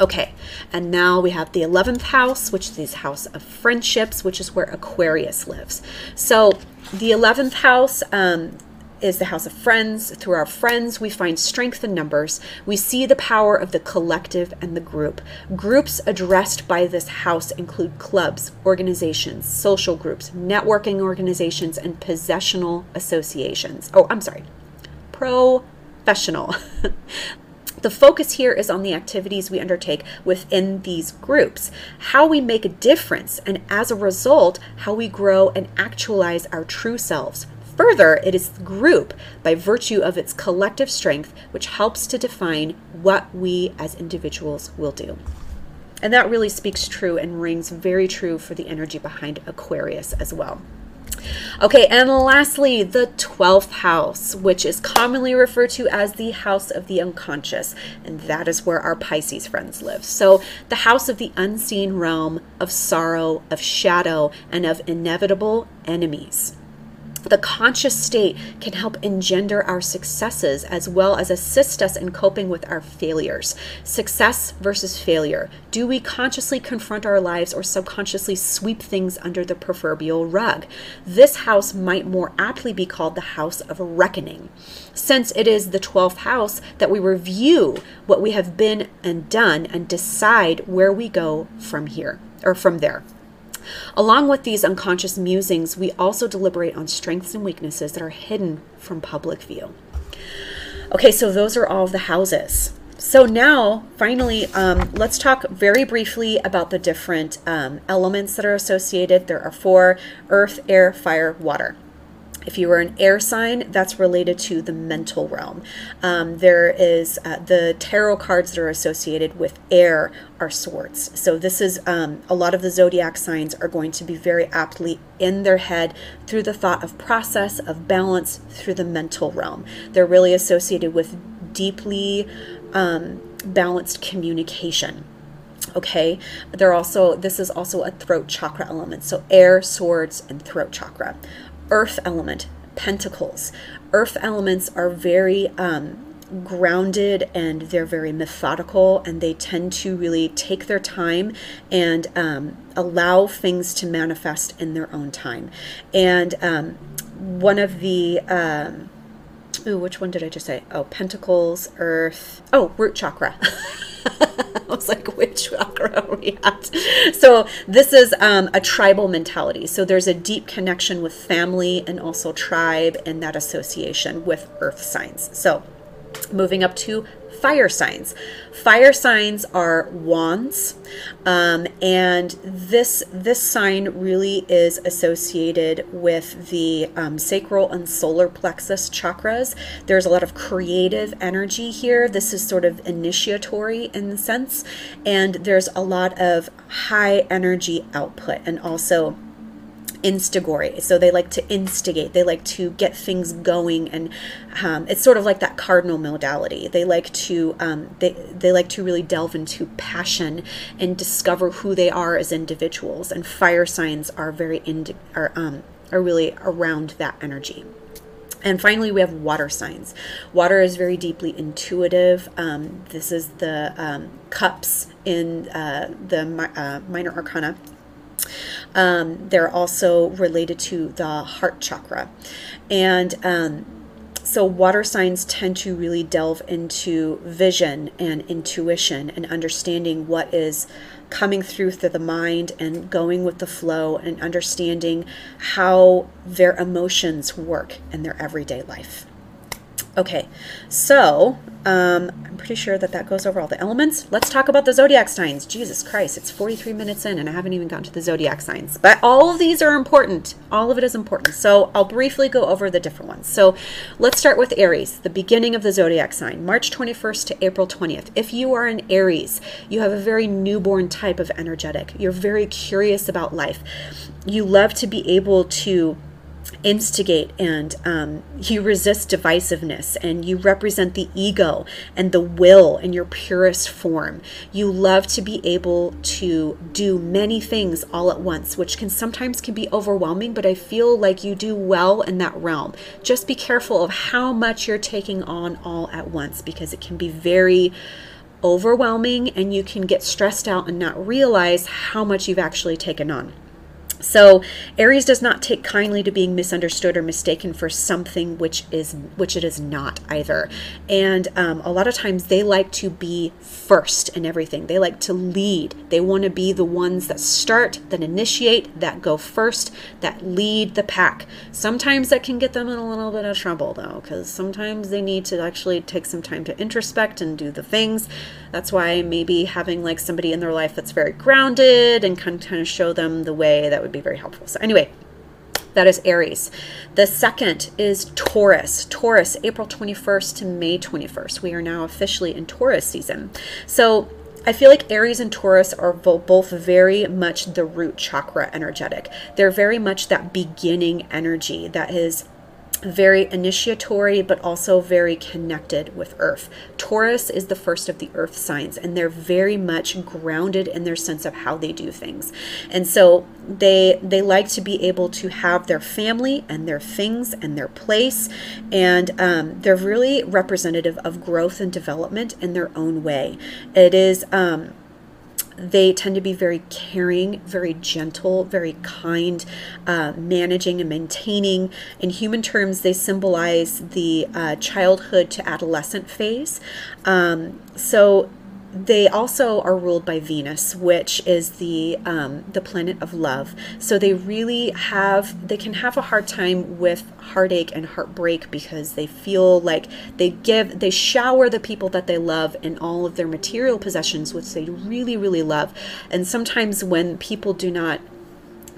Okay, and now we have the eleventh house, which is the house of friendships, which is where Aquarius lives. So the eleventh house, um, is the house of friends. Through our friends, we find strength in numbers. We see the power of the collective and the group. Groups addressed by this house include clubs, organizations, social groups, networking organizations, and possessional associations. Oh, I'm sorry, professional. The focus here is on the activities we undertake within these groups, how we make a difference, and as a result, how we grow and actualize our true selves. Further, it is the group by virtue of its collective strength, which helps to define what we as individuals will do. And that really speaks true and rings very true for the energy behind Aquarius as well. Okay, and lastly, the twelfth house, which is commonly referred to as the house of the unconscious, and that is where our Pisces friends live. So the house of the unseen realm, of sorrow, of shadow, and of inevitable enemies. The conscious state can help engender our successes as well as assist us in coping with our failures. Success versus failure. Do we consciously confront our lives or subconsciously sweep things under the proverbial rug? This house might more aptly be called the house of reckoning, since it is the twelfth house that we review what we have been and done and decide where we go from here or from there. Along with these unconscious musings, we also deliberate on strengths and weaknesses that are hidden from public view. Okay, so those are all of the houses. So now, finally, um, let's talk very briefly about the different um, elements that are associated. There are four: earth, air, fire, water. If you are an air sign, that's related to the mental realm. Um, there is uh, the tarot cards that are associated with air are swords. So this is um, a lot of the zodiac signs are going to be very aptly in their head through the thought of process, of balance, through the mental realm. They're really associated with deeply um, balanced communication. Okay, they're also, this is also a throat chakra element. So air, swords, and throat chakra. Earth element, pentacles. earth elements are very um, grounded, and they're very methodical, and they tend to really take their time and um, allow things to manifest in their own time. And um, one of the um, ooh, which one did I just say? Oh, Pentacles, Earth. Oh, root chakra. I was like, which chakra are we at? So this is um, a tribal mentality. So there's a deep connection with family and also tribe, and that association with earth signs. So moving up to fire signs. Fire signs are wands, um, and this this sign really is associated with the um, sacral and solar plexus chakras. There's a lot of creative energy here. This is sort of initiatory in the sense, and there's a lot of high energy output and also instigatory. So they like to instigate, they like to get things going, and um, it's sort of like that cardinal modality. They like to um, they, they like to really delve into passion and discover who they are as individuals, and fire signs are very indi are, um, are really around that energy. And finally, we have water signs. Water is very deeply intuitive. Um, this is the um, cups in uh, the uh, minor arcana. Um, they're also related to the heart chakra. And um, so water signs tend to really delve into vision and intuition and understanding what is coming through through the mind and going with the flow and understanding how their emotions work in their everyday life. Okay, so um, I'm pretty sure that that goes over all the elements. Let's talk about the zodiac signs. Jesus Christ, it's forty-three minutes in and I haven't even gotten to the zodiac signs. But all of these are important. All of it is important. So I'll briefly go over the different ones. So let's start with Aries, the beginning of the zodiac sign, March twenty-first to April twentieth. If you are an Aries, you have a very newborn type of energetic. You're very curious about life. You love to be able to instigate, and um, you resist divisiveness, and you represent the ego and the will in your purest form. You love to be able to do many things all at once, which can sometimes can be overwhelming, but I feel like you do well in that realm. Just be careful of how much you're taking on all at once, because it can be very overwhelming and you can get stressed out and not realize how much you've actually taken on. So Aries does not take kindly to being misunderstood or mistaken for something which is which it is not either. And um, a lot of times they like to be first in everything. They like to lead. They want to be the ones that start, that initiate, that go first, that lead the pack. Sometimes that can get them in a little bit of trouble though, because sometimes they need to actually take some time to introspect and do the things. That's why maybe having like somebody in their life that's very grounded and can kind of show them the way, that would be very helpful. So anyway, that is Aries. The second is Taurus. Taurus, April twenty-first to May twenty-first. We are now officially in Taurus season. So I feel like Aries and Taurus are both very much the root chakra energetic. They're very much that beginning energy that is very initiatory, but also very connected with earth. Taurus is the first of the earth signs, and they're very much grounded in their sense of how they do things. And so they they like to be able to have their family and their things and their place, and um, they're really representative of growth and development in their own way. It is um, they tend to be very caring, very gentle, very kind, uh, managing and maintaining. In human terms, they symbolize the uh, childhood to adolescent phase. Um, so they also are ruled by Venus, which is the um, the planet of love. So they really have, they can have a hard time with heartache and heartbreak, because they feel like they give, they shower the people that they love in all of their material possessions, which they really, really love. And sometimes when people do not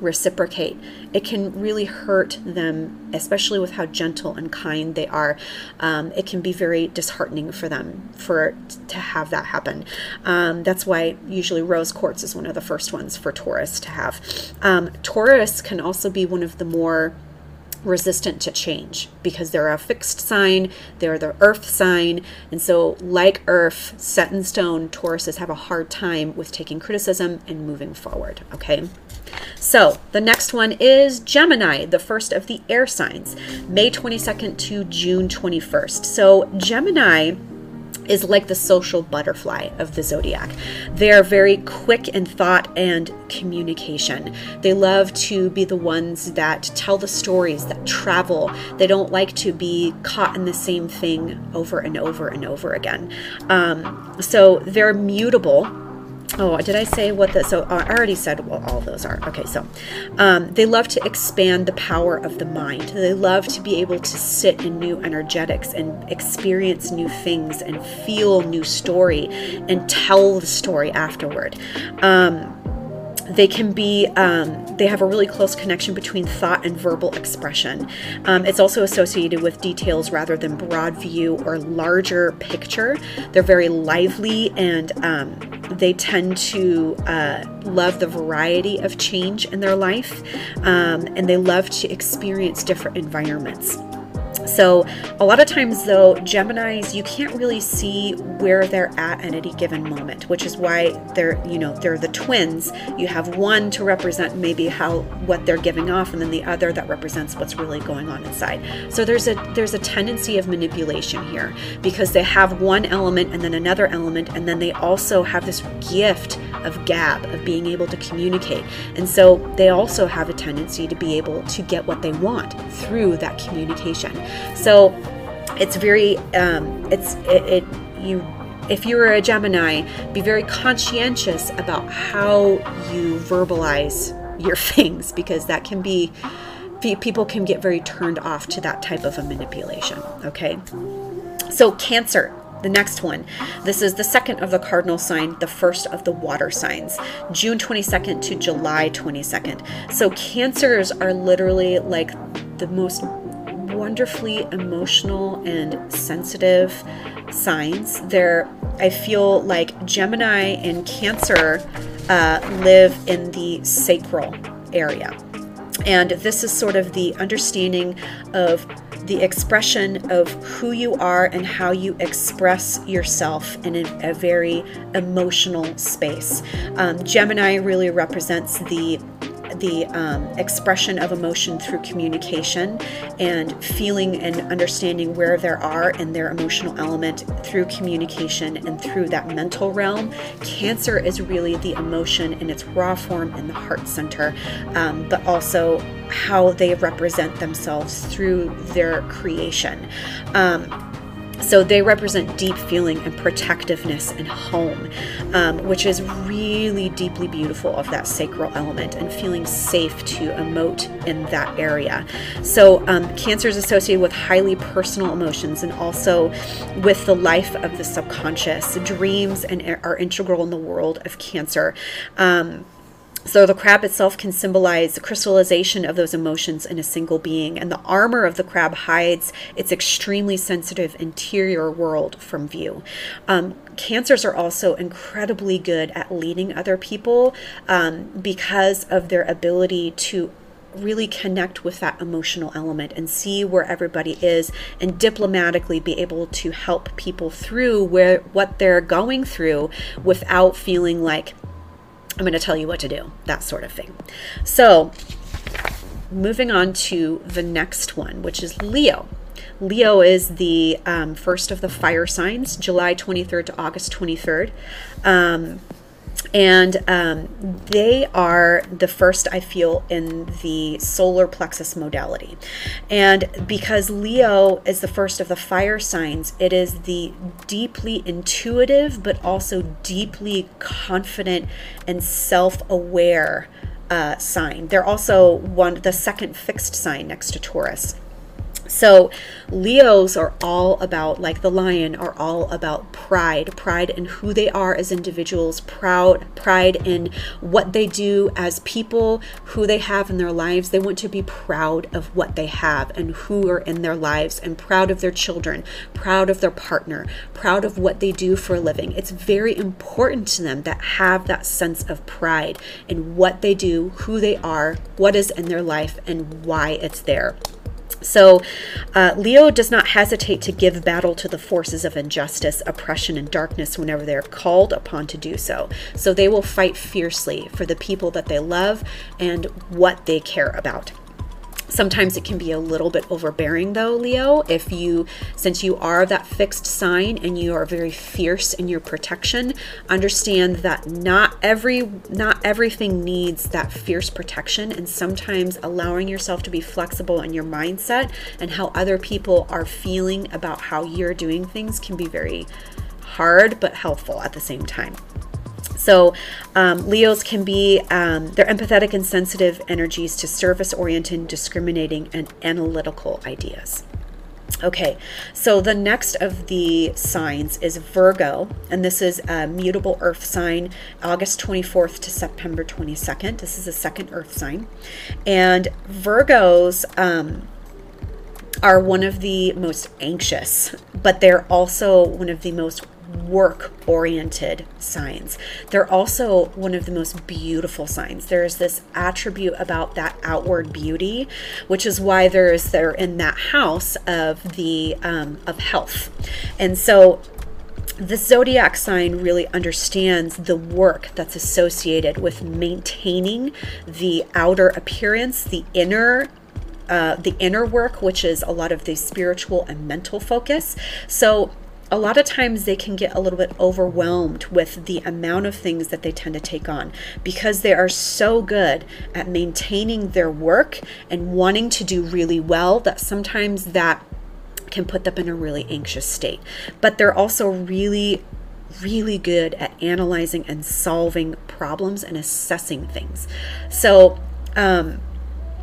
reciprocate, it can really hurt them, especially with how gentle and kind they are. Um, it can be very disheartening for them for to have that happen. Um, that's why usually rose quartz is one of the first ones for Taurus to have. Um, Taurus can also be one of the more resistant to change because they're a fixed sign, they're the earth sign, and so like earth, set in stone, Tauruses have a hard time with taking criticism and moving forward, okay? So the next one is Gemini, the first of the air signs, May twenty-second to June twenty-first. So Gemini is like the social butterfly of the zodiac. They're very quick in thought and communication. They love to be the ones that tell the stories, that travel. They don't like to be caught in the same thing over and over and over again. Um, so they're mutable. Oh, did I say what the, so I already said what all those are. Okay, so um, they love to expand the power of the mind. They love to be able to sit in new energetics and experience new things and feel new story and tell the story afterward. Um, They can be, um, they have a really close connection between thought and verbal expression. Um, it's also associated with details rather than broad view or larger picture. They're very lively and um, they tend to uh, love the variety of change in their life. Um, and they love to experience different environments. So a lot of times though, Geminis, you can't really see where they're at at any given moment, which is why they're, you know, they're the twins. You have one to represent maybe how, what they're giving off, and then the other that represents what's really going on inside. So there's a, there's a tendency of manipulation here because they have one element and then another element, and then they also have this gift of gab, of being able to communicate. And so they also have a tendency to be able to get what they want through that communication. So it's very, um, it's, it, it, you, if you're a Gemini, be very conscientious about how you verbalize your things, because that can be, people can get very turned off to that type of a manipulation. Okay. So Cancer, the next one. This is the second of the cardinal sign, the first of the water signs, June twenty-second to July twenty-second. So Cancers are literally like the most wonderfully emotional and sensitive signs. They're, I feel like Gemini and Cancer uh, live in the sacral area. And this is sort of the understanding of the expression of who you are and how you express yourself in a, a very emotional space. Um, Gemini really represents the the um, expression of emotion through communication and feeling and understanding where there are in their emotional element through communication and through that mental realm. Cancer is really the emotion in its raw form in the heart center, um, but also how they represent themselves through their creation. Um, So they represent deep feeling and protectiveness and home, um, which is really deeply beautiful of that sacral element and feeling safe to emote in that area. So um, Cancer is associated with highly personal emotions and also with the life of the subconscious. Dreams and are integral in the world of Cancer. Um, So the crab itself can symbolize the crystallization of those emotions in a single being, and the armor of the crab hides its extremely sensitive interior world from view. Um, Cancers are also incredibly good at leading other people um, because of their ability to really connect with that emotional element and see where everybody is and diplomatically be able to help people through where what they're going through without feeling like, I'm going to tell you what to do, that sort of thing. So moving on to the next one, which is Leo. Leo is the um, first of the fire signs, July twenty-third to August twenty-third. Um, and um, they are the first, I feel, in the solar plexus modality. And because Leo is the first of the fire signs, it is the deeply intuitive but also deeply confident and self-aware uh, sign. They're also one, the second fixed sign next to Taurus. So Leos are all about, like the lion, are all about pride, pride in who they are as individuals, proud, pride in what they do as people, who they have in their lives. They want to be proud of what they have and who are in their lives, and proud of their children, proud of their partner, proud of what they do for a living. It's very important to them that have that sense of pride in what they do, who they are, what is in their life, and why it's there. So uh, Leo does not hesitate to give battle to the forces of injustice, oppression, and darkness whenever they're called upon to do so. So they will fight fiercely for the people that they love and what they care about. Sometimes it can be a little bit overbearing though, Leo, if you, since you are that fixed sign and you are very fierce in your protection, understand that not every, not everything needs that fierce protection, and sometimes allowing yourself to be flexible in your mindset and how other people are feeling about how you're doing things can be very hard but helpful at the same time. So um, Leos can be, um, they're empathetic and sensitive energies to service-oriented, discriminating, and analytical ideas. Okay, so the next of the signs is Virgo, and this is a mutable earth sign, August twenty-fourth to September twenty-second. This is the second earth sign. And Virgos um, are one of the most anxious, but they're also one of the most work-oriented signs. They're also one of the most beautiful signs. There's this attribute about that outward beauty, which is why there's they're in that house of the um, of health. And so this zodiac sign really understands the work that's associated with maintaining the outer appearance, the inner uh, the inner work, which is a lot of the spiritual and mental focus. So a lot of times they can get a little bit overwhelmed with the amount of things that they tend to take on because they are so good at maintaining their work and wanting to do really well that sometimes that can put them in a really anxious state. But they're also really, really good at analyzing and solving problems and assessing things. So, um,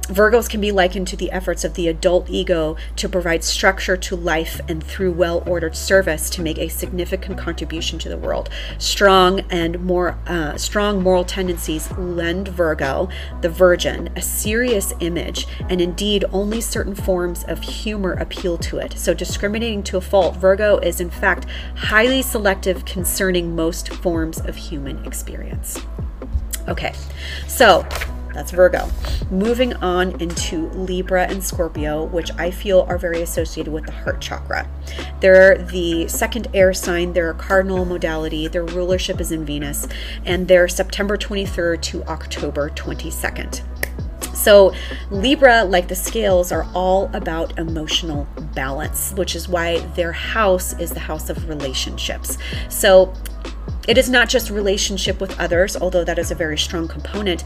Virgos can be likened to the efforts of the adult ego to provide structure to life and through well-ordered service to make a significant contribution to the world. Strong and more uh, strong moral tendencies lend Virgo, the Virgin, a serious image, and indeed only certain forms of humor appeal to it. So discriminating to a fault, Virgo is in fact highly selective concerning most forms of human experience. Okay, so that's Virgo. Moving on into Libra and Scorpio, which I feel are very associated with the heart chakra. They're the second air sign. They're a cardinal modality. Their rulership is in Venus, and they're September twenty-third to October twenty-second. So Libra, like the scales, are all about emotional balance, which is why their house is the house of relationships. So it is not just relationship with others, although that is a very strong component.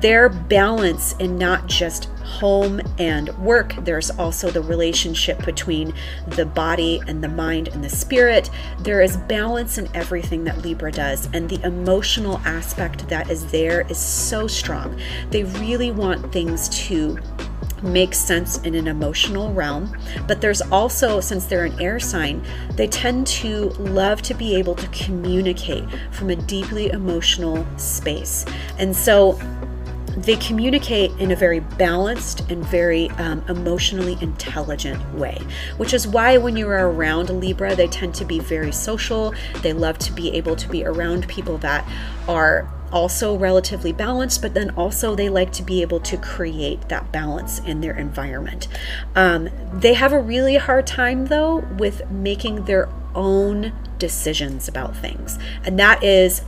Their balance in not just home and work, there's also the relationship between the body and the mind and the spirit. There is balance in everything that Libra does, and the emotional aspect that is there is so strong. They really want things to makes sense in an emotional realm, but there's also, since they're an air sign, they tend to love to be able to communicate from a deeply emotional space. And so they communicate in a very balanced and very um, emotionally intelligent way, which is why when you're around Libra, they tend to be very social. They love to be able to be around people that are also relatively balanced, but then also they like to be able to create that balance in their environment. Um, they have a really hard time though with making their own decisions about things, and that is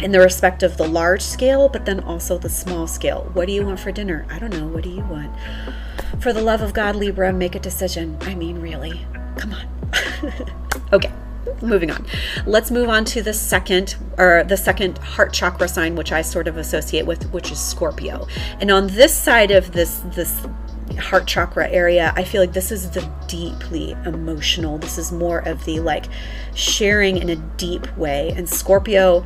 in the respect of the large scale, but then also the small scale. What do you want for dinner? I don't know. What do you want? For the love of God, Libra, make a decision. I mean, really, come on. Okay. Moving on. Let's move on to the second or the second heart chakra sign, which I sort of associate with, which is Scorpio. And on this side of this this heart chakra area, I feel like this is the deeply emotional. This is more of the like sharing in a deep way. And Scorpio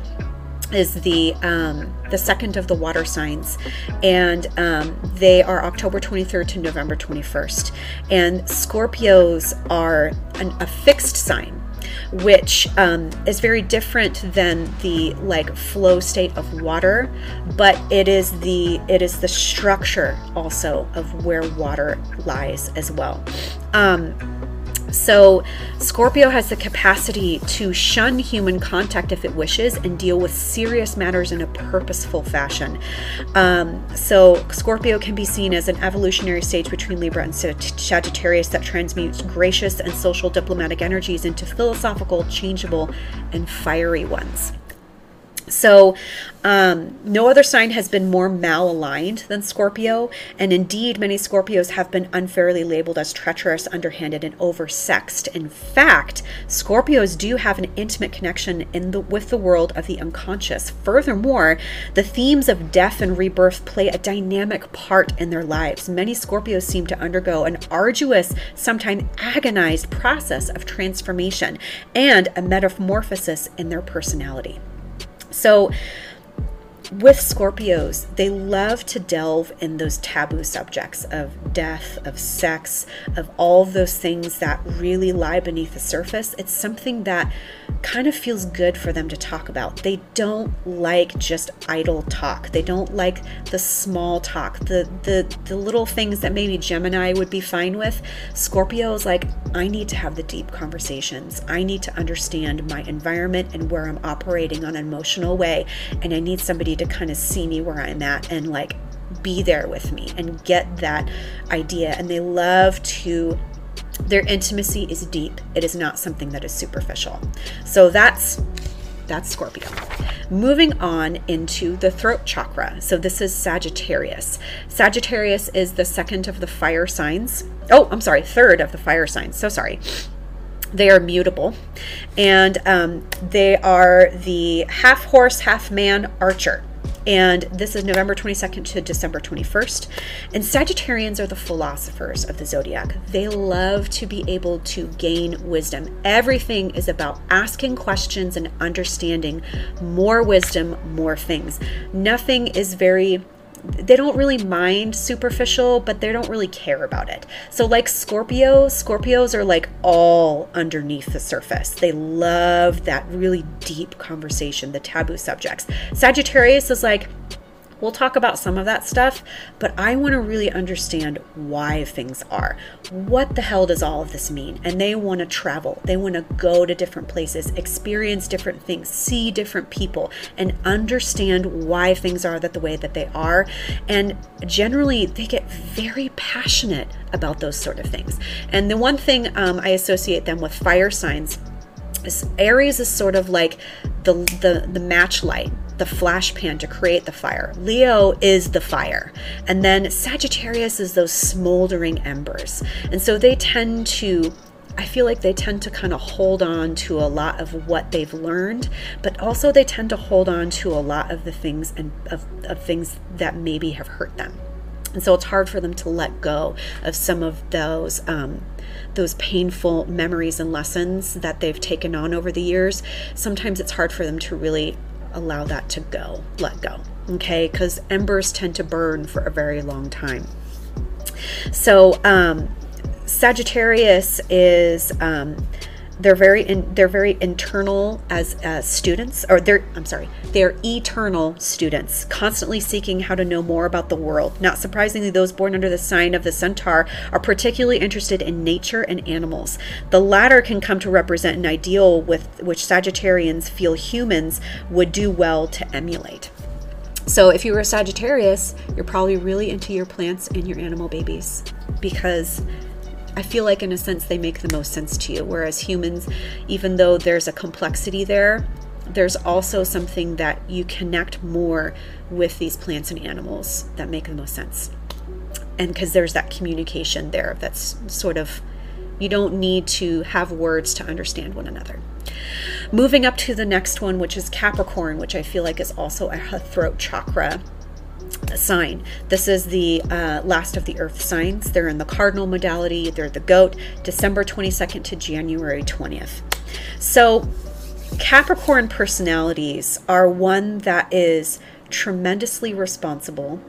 is the um, the second of the water signs, and um, they are October twenty-third to November twenty-first. And Scorpios are an, a fixed sign, which um, is very different than the like flow state of water, but it is the it is the structure also of where water lies as well. Um, So Scorpio has the capacity to shun human contact if it wishes and deal with serious matters in a purposeful fashion. Um, so Scorpio can be seen as an evolutionary stage between Libra and Sagittarius that transmutes gracious and social diplomatic energies into philosophical, changeable, and fiery ones. So um, no other sign has been more malaligned than Scorpio, and indeed many Scorpios have been unfairly labeled as treacherous, underhanded, and oversexed. In fact, Scorpios do have an intimate connection in the, with the world of the unconscious. Furthermore, the themes of death and rebirth play a dynamic part in their lives. Many Scorpios seem to undergo an arduous, sometimes agonized process of transformation and a metamorphosis in their personality. So with Scorpios, they love to delve in those taboo subjects of death, of sex, of all those things that really lie beneath the surface. It's something that kind of feels good for them to talk about. They don't like just idle talk. They don't like the small talk, the the, the little things that maybe Gemini would be fine with. Scorpio is like, I need to have the deep conversations. I need to understand my environment and where I'm operating on an emotional way. And I need somebody to kind of see me where I'm at and like be there with me and get that idea. And they love to, their intimacy is deep. It is not something that is superficial. So that's That's Scorpio. Moving on into the throat chakra. So this is Sagittarius. Sagittarius is the second of the fire signs. Oh, I'm sorry, third of the fire signs. So sorry. They are mutable, and um, they are the half horse, half man archer. And this is November twenty-second to December twenty-first. And Sagittarians are the philosophers of the zodiac. They love to be able to gain wisdom. Everything is about asking questions and understanding more wisdom, more things. Nothing is very... they don't really mind superficial, but they don't really care about it. So like Scorpio, Scorpios are like all underneath the surface. They love that really deep conversation, the taboo subjects. Sagittarius is like, we'll talk about some of that stuff, but I want to really understand why things are. What the hell does all of this mean? And they want to travel. They want to go to different places, experience different things, see different people, and understand why things are that the way that they are. And generally, they get very passionate about those sort of things. And the one thing um, I associate them with fire signs is Aries is sort of like the, the, the match light, the flash pan to create the fire. Leo is the fire. And then Sagittarius is those smoldering embers. And so they tend to, I feel like they tend to kind of hold on to a lot of what they've learned, but also they tend to hold on to a lot of the things and of, of things that maybe have hurt them. And so it's hard for them to let go of some of those um, those painful memories and lessons that they've taken on over the years. Sometimes it's hard for them to really allow that to go, let go, okay? Because embers tend to burn for a very long time. So um, Sagittarius is, um, they're very, in, they're very internal as uh, students, or they're, I'm sorry, they're eternal students, constantly seeking how to know more about the world. Not surprisingly, those born under the sign of the Centaur are particularly interested in nature and animals. The latter can come to represent an ideal with which Sagittarians feel humans would do well to emulate. So if you were a Sagittarius, you're probably really into your plants and your animal babies, because I feel like in a sense they make the most sense to you. Whereas humans, even though there's a complexity there, there's also something that you connect more with these plants and animals that make the most sense. And because there's that communication there that's sort of, you don't need to have words to understand one another. Moving up to the next one, which is Capricorn, which I feel like is also a throat chakra sign. This is the uh, last of the earth signs. They're in the cardinal modality. They're the goat, December twenty-second to January twentieth. So Capricorn personalities are one that is tremendously responsible.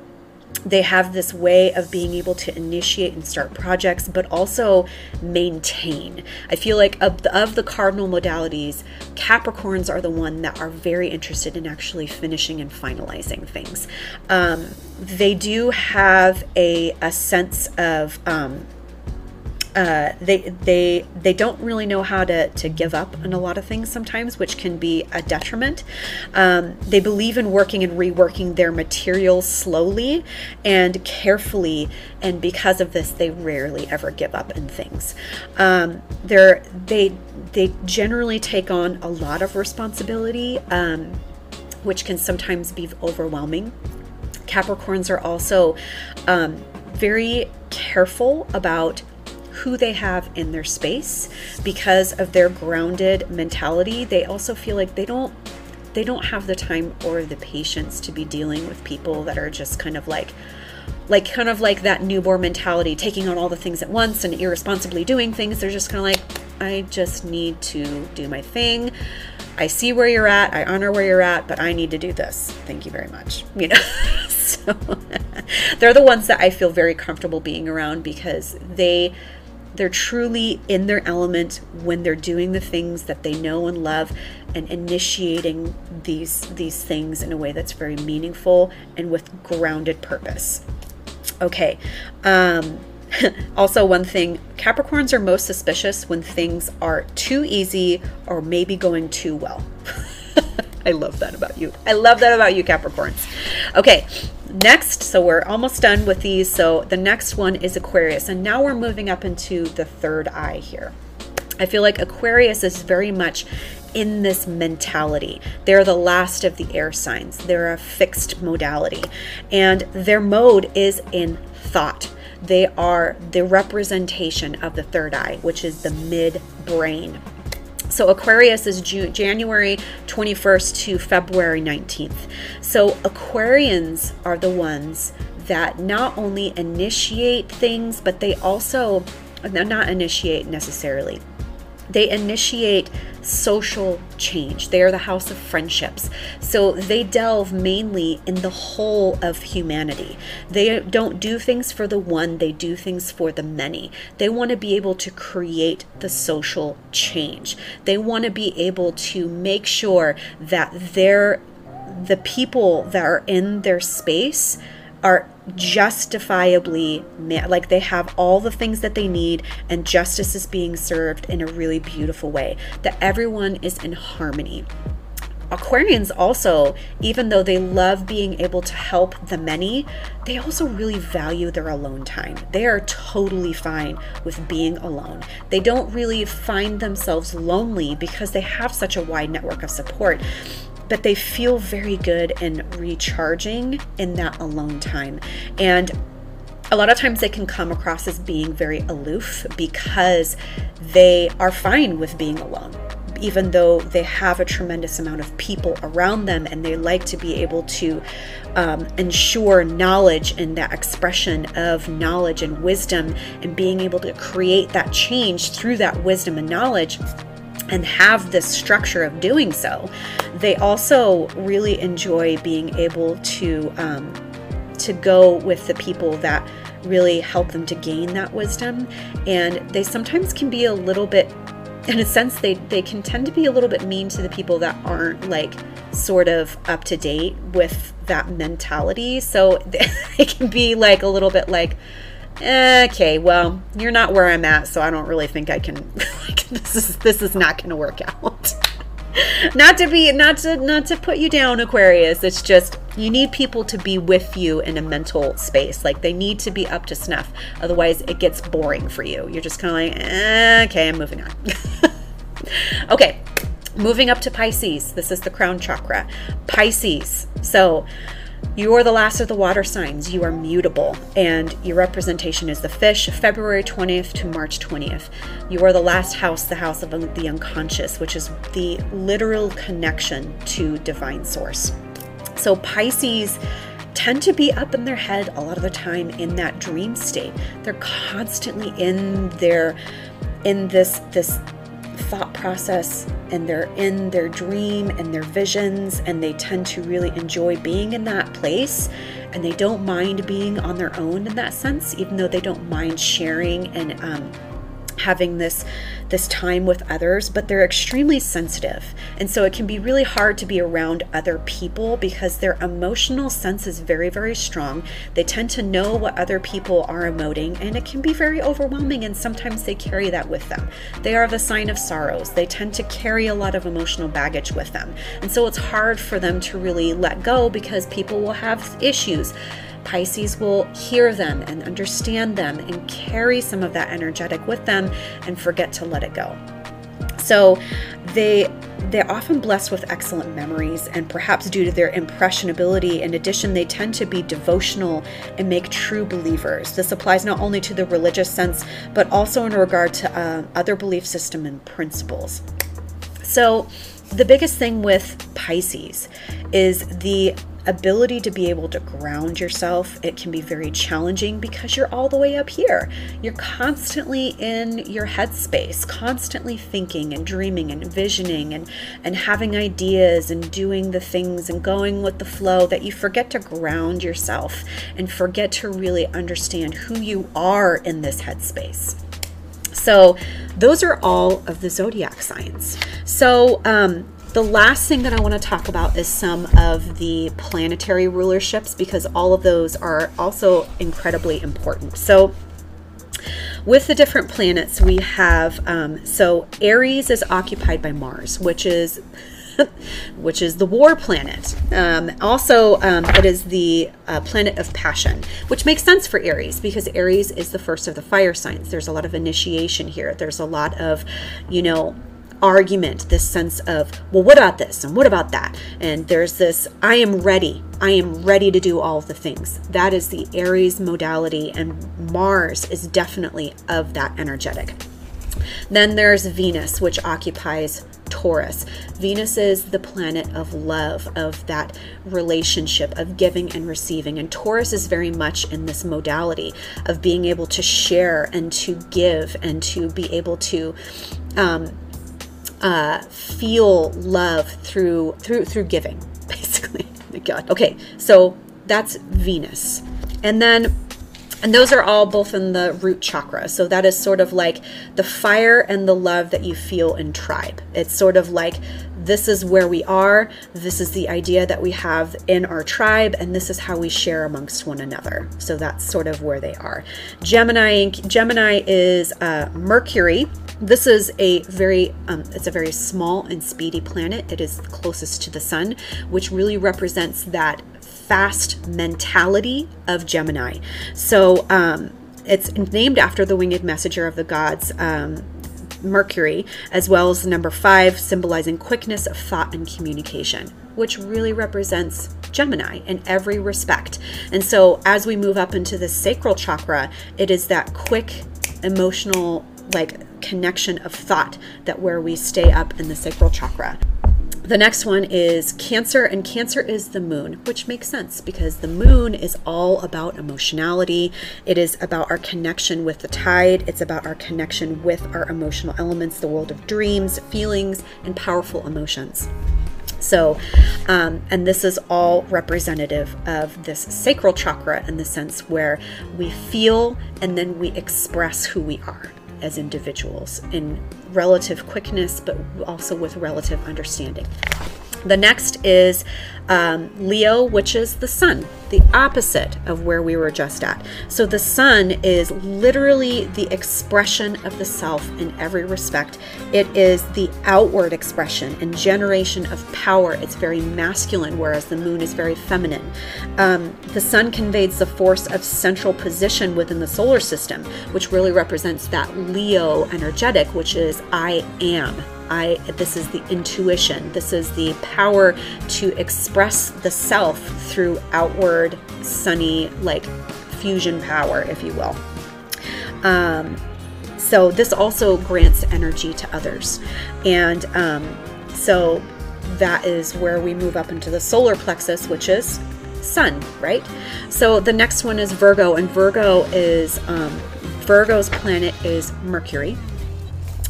They have this way of being able to initiate and start projects, but also maintain. I feel like of the, of the cardinal modalities, Capricorns are the one that are very interested in actually finishing and finalizing things. Um, they do have a, a sense of um, uh, they they they don't really know how to to give up on a lot of things sometimes, which can be a detriment. Um, they believe in working and reworking their materials slowly and carefully, and because of this, they rarely ever give up in things. Um, they're they they generally take on a lot of responsibility, um, which can sometimes be overwhelming. Capricorns are also um, very careful about who they have in their space because of their grounded mentality. They also feel like they don't they don't have the time or the patience to be dealing with people that are just kind of like like kind of like that newborn mentality, taking on all the things at once and irresponsibly doing things. They're just kind of like, I just need to do my thing. I see where you're at, I honor where you're at, but I need to do this. Thank you very much. You know, so they're the ones that I feel very comfortable being around because they, they're truly in their element when they're doing the things that they know and love and initiating these, these things in a way that's very meaningful and with grounded purpose. Okay. Um, also, one thing, Capricorns are most suspicious when things are too easy or maybe going too well. I love that about you. I love that about you, Capricorns. Okay, next, so we're almost done with these. So the next one is Aquarius, and now we're moving up into the third eye here. I feel like Aquarius is very much in this mentality. They're the last of the air signs. They're a fixed modality, and their mode is in thought. They are the representation of the third eye, which is the midbrain. So Aquarius is June, January twenty-first to February nineteenth. So Aquarians are the ones that not only initiate things, but they also, not initiate necessarily, they initiate social change. They are the house of friendships. So they delve mainly in the whole of humanity. They don't do things for the one, they do things for the many. They want to be able to create the social change. They want to be able to make sure that they're, the people that are in their space are justifiably, like they have all the things that they need and justice is being served in a really beautiful way, that everyone is in harmony. Aquarians also, even though they love being able to help the many, they also really value their alone time. They are totally fine with being alone. They don't really find themselves lonely because they have such a wide network of support. But they feel very good in recharging in that alone time. And a lot of times they can come across as being very aloof because they are fine with being alone, even though they have a tremendous amount of people around them and they like to be able to um, ensure knowledge and that expression of knowledge and wisdom and being able to create that change through that wisdom and knowledge and have this structure of doing so. They also really enjoy being able to um, to go with the people that really help them to gain that wisdom. And they sometimes can be a little bit, in a sense, they, they can tend to be a little bit mean to the people that aren't like sort of up to date with that mentality. So they can be like a little bit like, okay, well, you're not where I'm at, so I don't really think I can, like, this is, this is not going to work out. Not to be, not to, not to put you down, Aquarius. It's just, you need people to be with you in a mental space. Like they need to be up to snuff. Otherwise it gets boring for you. You're just kind of like, eh, okay, I'm moving on. Okay. Moving up to Pisces. This is the crown chakra. Pisces. So you are the last of the water signs. You are mutable, and your representation is the fish, February twentieth to March twentieth. You are the last house, the house of the unconscious, which is the literal connection to divine source. So Pisces tend to be up in their head a lot of the time in that dream state. They're constantly in their, in this, this thought process, and they're in their dream and their visions, and they tend to really enjoy being in that place, and they don't mind being on their own in that sense, even though they don't mind sharing and um, having this this time with others, but they're extremely sensitive. And so it can be really hard to be around other people because their emotional sense is very, very strong. They tend to know what other people are emoting, and it can be very overwhelming, and sometimes they carry that with them. They are the sign of sorrows. They tend to carry a lot of emotional baggage with them. And so it's hard for them to really let go because people will have issues. Pisces will hear them and understand them and carry some of that energetic with them and forget to let it go. So they, they're often blessed with excellent memories, and perhaps due to their impressionability, in addition, they tend to be devotional and make true believers. This applies not only to the religious sense, but also in regard to uh, other belief systems and principles. So the biggest thing with Pisces is the ability to be able to ground yourself. It can be very challenging because you're all the way up here. You're constantly in your headspace, constantly thinking and dreaming and envisioning and, and having ideas and doing the things and going with the flow that you forget to ground yourself and forget to really understand who you are in this headspace. So those are all of the zodiac signs. So, um, the last thing that I want to talk about is some of the planetary rulerships, because all of those are also incredibly important. So with the different planets we have, um, so Aries is occupied by Mars, which is which is the war planet. Um, also, um, it is the uh, planet of passion, which makes sense for Aries because Aries is the first of the fire signs. There's a lot of initiation here. There's a lot of, you know, argument, this sense of, well, what about this and what about that, and there's this I am ready I am ready to do all the things. That is the Aries modality, and Mars is definitely of that energetic. Then there's Venus, which occupies Taurus. Venus is the planet of love, of that relationship, of giving and receiving. And Taurus is very much in this modality of being able to share and to give and to be able to um, Uh, feel love through through through giving, basically. Oh my God. Okay, so that's Venus, and then and those are all both in the root chakra. So that is sort of like the fire and the love that you feel in tribe. It's sort of like, this is where we are. This is the idea that we have in our tribe, and this is how we share amongst one another. So that's sort of where they are. Gemini, Gemini is uh, Mercury. This is a very, um, it's a very small and speedy planet. It is closest to the sun, which really represents that fast mentality of Gemini. So um, it's named after the winged messenger of the gods, um, Mercury, as well as number five, symbolizing quickness of thought and communication, which really represents Gemini in every respect. And so as we move up into the sacral chakra, it is that quick emotional, like, connection of thought that where we stay up in the sacral chakra. The next one is Cancer, and Cancer is the moon, which makes sense because the moon is all about emotionality. It is about our connection with the tide. It's about our connection with our emotional elements, the world of dreams, feelings, and powerful emotions. So, um, and this is all representative of this sacral chakra in the sense where we feel and then we express who we are as individuals in relative quickness, but also with relative understanding. The next is um, Leo, which is the sun, the opposite of where we were just at. So the sun is literally the expression of the self in every respect. It is the outward expression and generation of power. It's very masculine, whereas the moon is very feminine. Um, the sun conveys the force of central position within the solar system, which really represents that Leo energetic, which is I am. I, this is the intuition. This is the power to express the self through outward, sunny, like fusion power, if you will. Um, so this also grants energy to others. And um, so that is where we move up into the solar plexus, which is sun, right? So the next one is Virgo, and Virgo is, um, Virgo's planet is Mercury,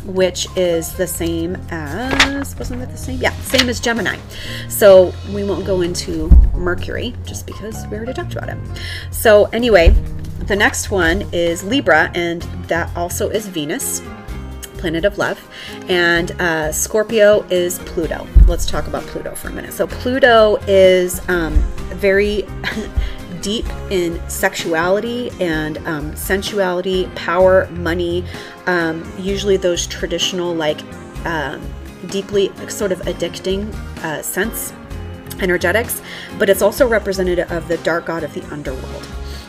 which is the same as, wasn't that the same? Yeah, same as Gemini. So we won't go into Mercury just because we already talked about it. So anyway, the next one is Libra, and that also is Venus. planet of love, and uh, Scorpio is Pluto. Let's talk about Pluto for a minute. So Pluto is um, very deep in sexuality and um, sensuality, power, money, um, usually those traditional, like um, deeply sort of addicting uh, sense energetics, but it's also representative of the dark god of the underworld.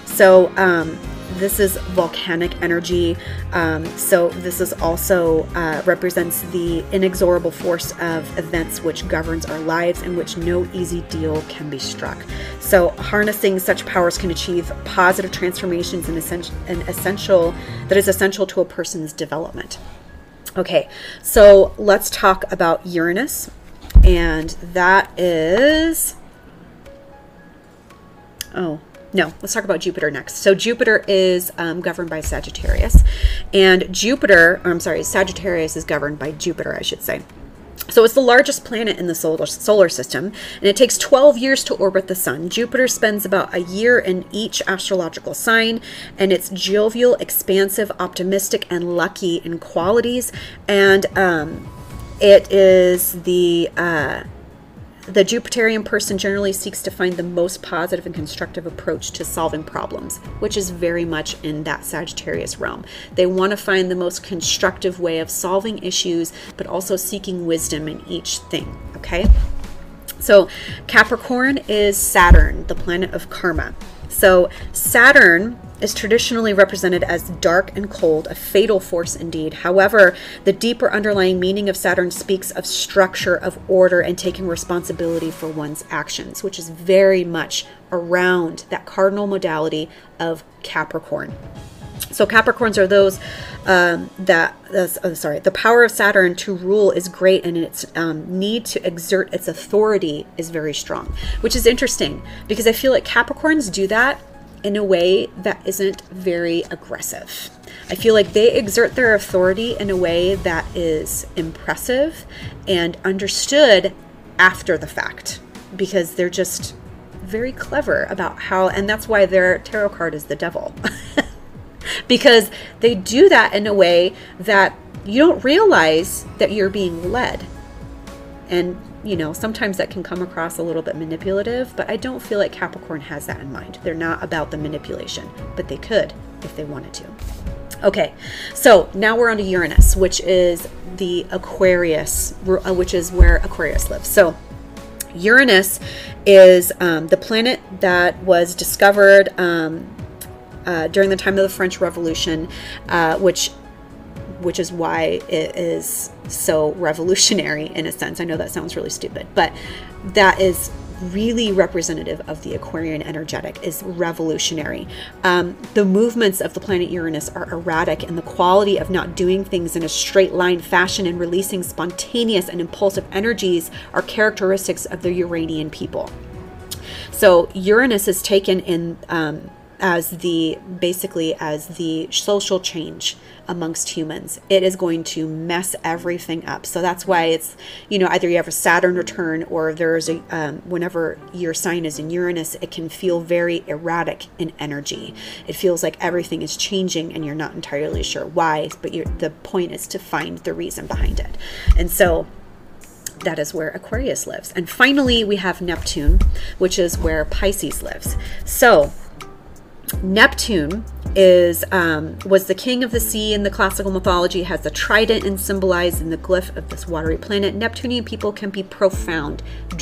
So um, this is volcanic energy. Um, so this is also uh, represents the inexorable force of events which governs our lives and which no easy deal can be struck. So harnessing such powers can achieve positive transformations and essential, and essential that is essential to a person's development. Okay, so let's talk about Uranus, and that is, oh, no, let's talk about Jupiter next. So Jupiter is um, governed by Sagittarius, and Jupiter, or I'm sorry, Sagittarius is governed by Jupiter, I should say. So it's the largest planet in the solar, solar system, and it takes twelve years to orbit the sun. Jupiter spends about a year in each astrological sign, and it's jovial, expansive, optimistic, and lucky in qualities, and um, it is the... Uh, The Jupiterian person generally seeks to find the most positive and constructive approach to solving problems, which is very much in that Sagittarius realm. They want to find the most constructive way of solving issues, but also seeking wisdom in each thing, okay? So Capricorn is Saturn, the planet of karma. So Saturn is traditionally represented as dark and cold, a fatal force indeed. However, the deeper underlying meaning of Saturn speaks of structure, of order, and taking responsibility for one's actions, which is very much around that cardinal modality of Capricorn. So Capricorns are those um, that, uh, oh, sorry, the power of Saturn to rule is great, and its um, need to exert its authority is very strong, which is interesting because I feel like Capricorns do that in a way that isn't very aggressive. I feel like they exert their authority in a way that is impressive and understood after the fact, because they're just very clever about how, and that's why their tarot card is the devil. Because they do that in a way that you don't realize that you're being led. And, you know, sometimes that can come across a little bit manipulative, but I don't feel like Capricorn has that in mind. They're not about the manipulation, but they could if they wanted to. Okay, so now we're on to Uranus, which is the Aquarius, which is where Aquarius lives. So Uranus is um, the planet that was discovered um, Uh, during the time of the French Revolution, uh, which which is why it is so revolutionary in a sense. I know that sounds really stupid, but that is really representative of the Aquarian energetic, is revolutionary. Um, the movements of the planet Uranus are erratic, and the quality of not doing things in a straight line fashion and releasing spontaneous and impulsive energies are characteristics of the Uranian people. So Uranus is taken in... Um, as the basically as the social change amongst humans. It is going to mess everything up. So that's why it's, you know, either you have a Saturn return or there's a um, whenever your sign is in Uranus, it can feel very erratic in energy. It feels like everything is changing and you're not entirely sure why, but you're, the point is to find the reason behind it. And so that is where Aquarius lives. And finally, we have Neptune, which is where Pisces lives. So Neptune is um, was the king of the sea in the classical mythology, has the trident and symbolized in the glyph of this watery planet. Neptunian people can be profound,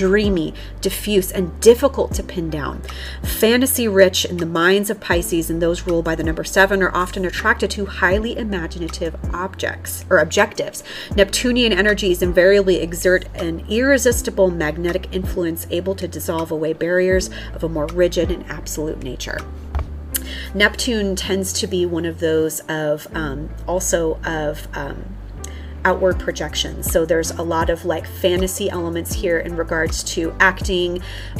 dreamy, diffuse, and difficult to pin down. Fantasy rich in the minds of Pisces, and those ruled by the number seven are often attracted to highly imaginative objects or objectives. Neptunian energies invariably exert an irresistible magnetic influence able to dissolve away barriers of a more rigid and absolute nature. Neptune tends to be one of those of um, also of um, outward projections. So there's a lot of like fantasy elements here in regards to acting,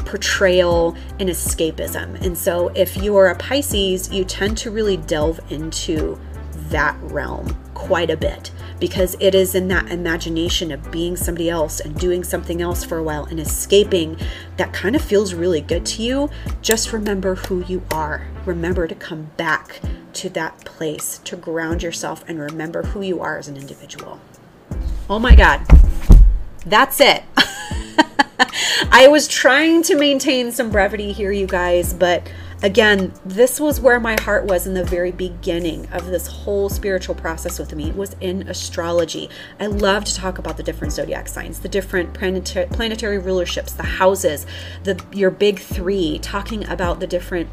portrayal, and escapism. And so if you are a Pisces, you tend to really delve into that realm quite a bit because it is in that imagination of being somebody else and doing something else for a while and escaping that kind of feels really good to you. Just remember who you are. Remember to come back to that place, to ground yourself and remember who you are as an individual. Oh my God, that's it. I was trying to maintain some brevity here, you guys, but again, this was where my heart was in the very beginning of this whole spiritual process with me, was in astrology. I love to talk about the different zodiac signs, the different planetary, planetary rulerships, the houses, the your big three, talking about the different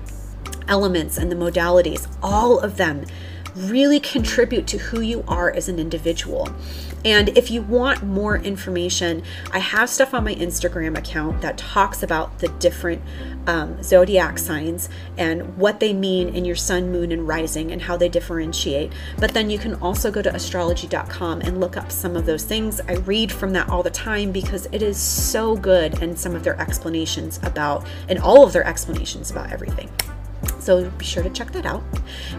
elements and the modalities. All of them really contribute to who you are as an individual. And if you want more information, I have stuff on my Instagram account that talks about the different um, zodiac signs and what they mean in your sun, moon, and rising and how they differentiate. But then you can also go to astrology dot com and look up some of those things. I read from that all the time because it is so good, and some of their explanations about, and all of their explanations about everything. So be sure to check that out.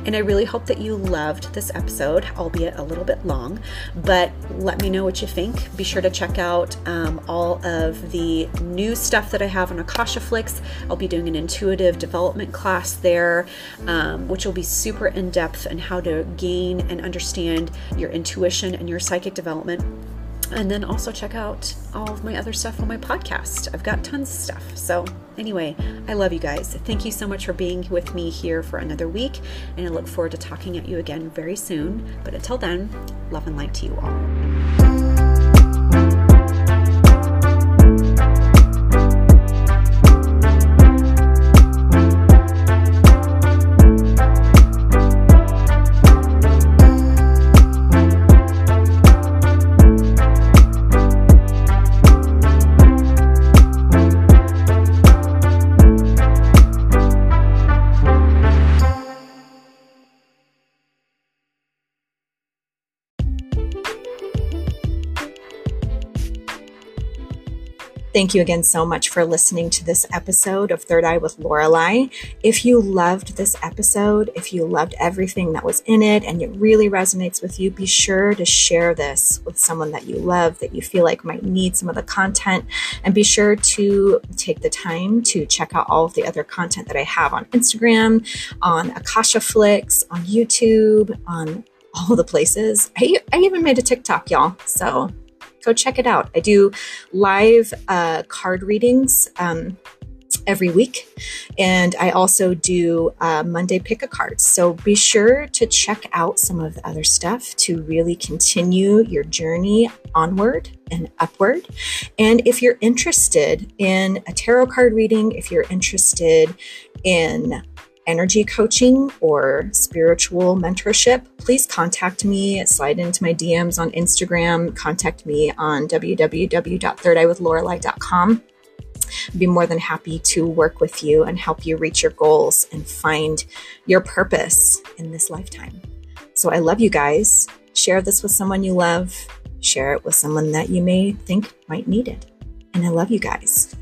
And I really hope that you loved this episode, albeit a little bit long, but let me know what you think. Be sure to check out um, all of the new stuff that I have on Akasha Flicks. I'll be doing an intuitive development class there, um, which will be super in-depth and how to gain and understand your intuition and your psychic development. And then also check out all of my other stuff on my podcast. I've got tons of stuff. So anyway, I love you guys. Thank you so much for being with me here for another week. And I look forward to talking at you again very soon. But until then, love and light to you all. Thank you again so much for listening to this episode of Third Eye with Lorelei. If you loved this episode, if you loved everything that was in it and it really resonates with you, be sure to share this with someone that you love, that you feel like might need some of the content. And be sure to take the time to check out all of the other content that I have on Instagram, on Akasha Flicks, on YouTube, on all the places. I, I even made a TikTok, y'all. So go check it out. I do live uh, card readings um, every week. And I also do uh, Monday pick a card. So be sure to check out some of the other stuff to really continue your journey onward and upward. And if you're interested in a tarot card reading, if you're interested in energy coaching or spiritual mentorship, please contact me, slide into my D Ms on Instagram, contact me on w w w dot third eye with lorelei dot com. I'd be more than happy to work with you and help you reach your goals and find your purpose in this lifetime. So I love you guys. Share this with someone you love. Share it with someone that you may think might need it. And I love you guys.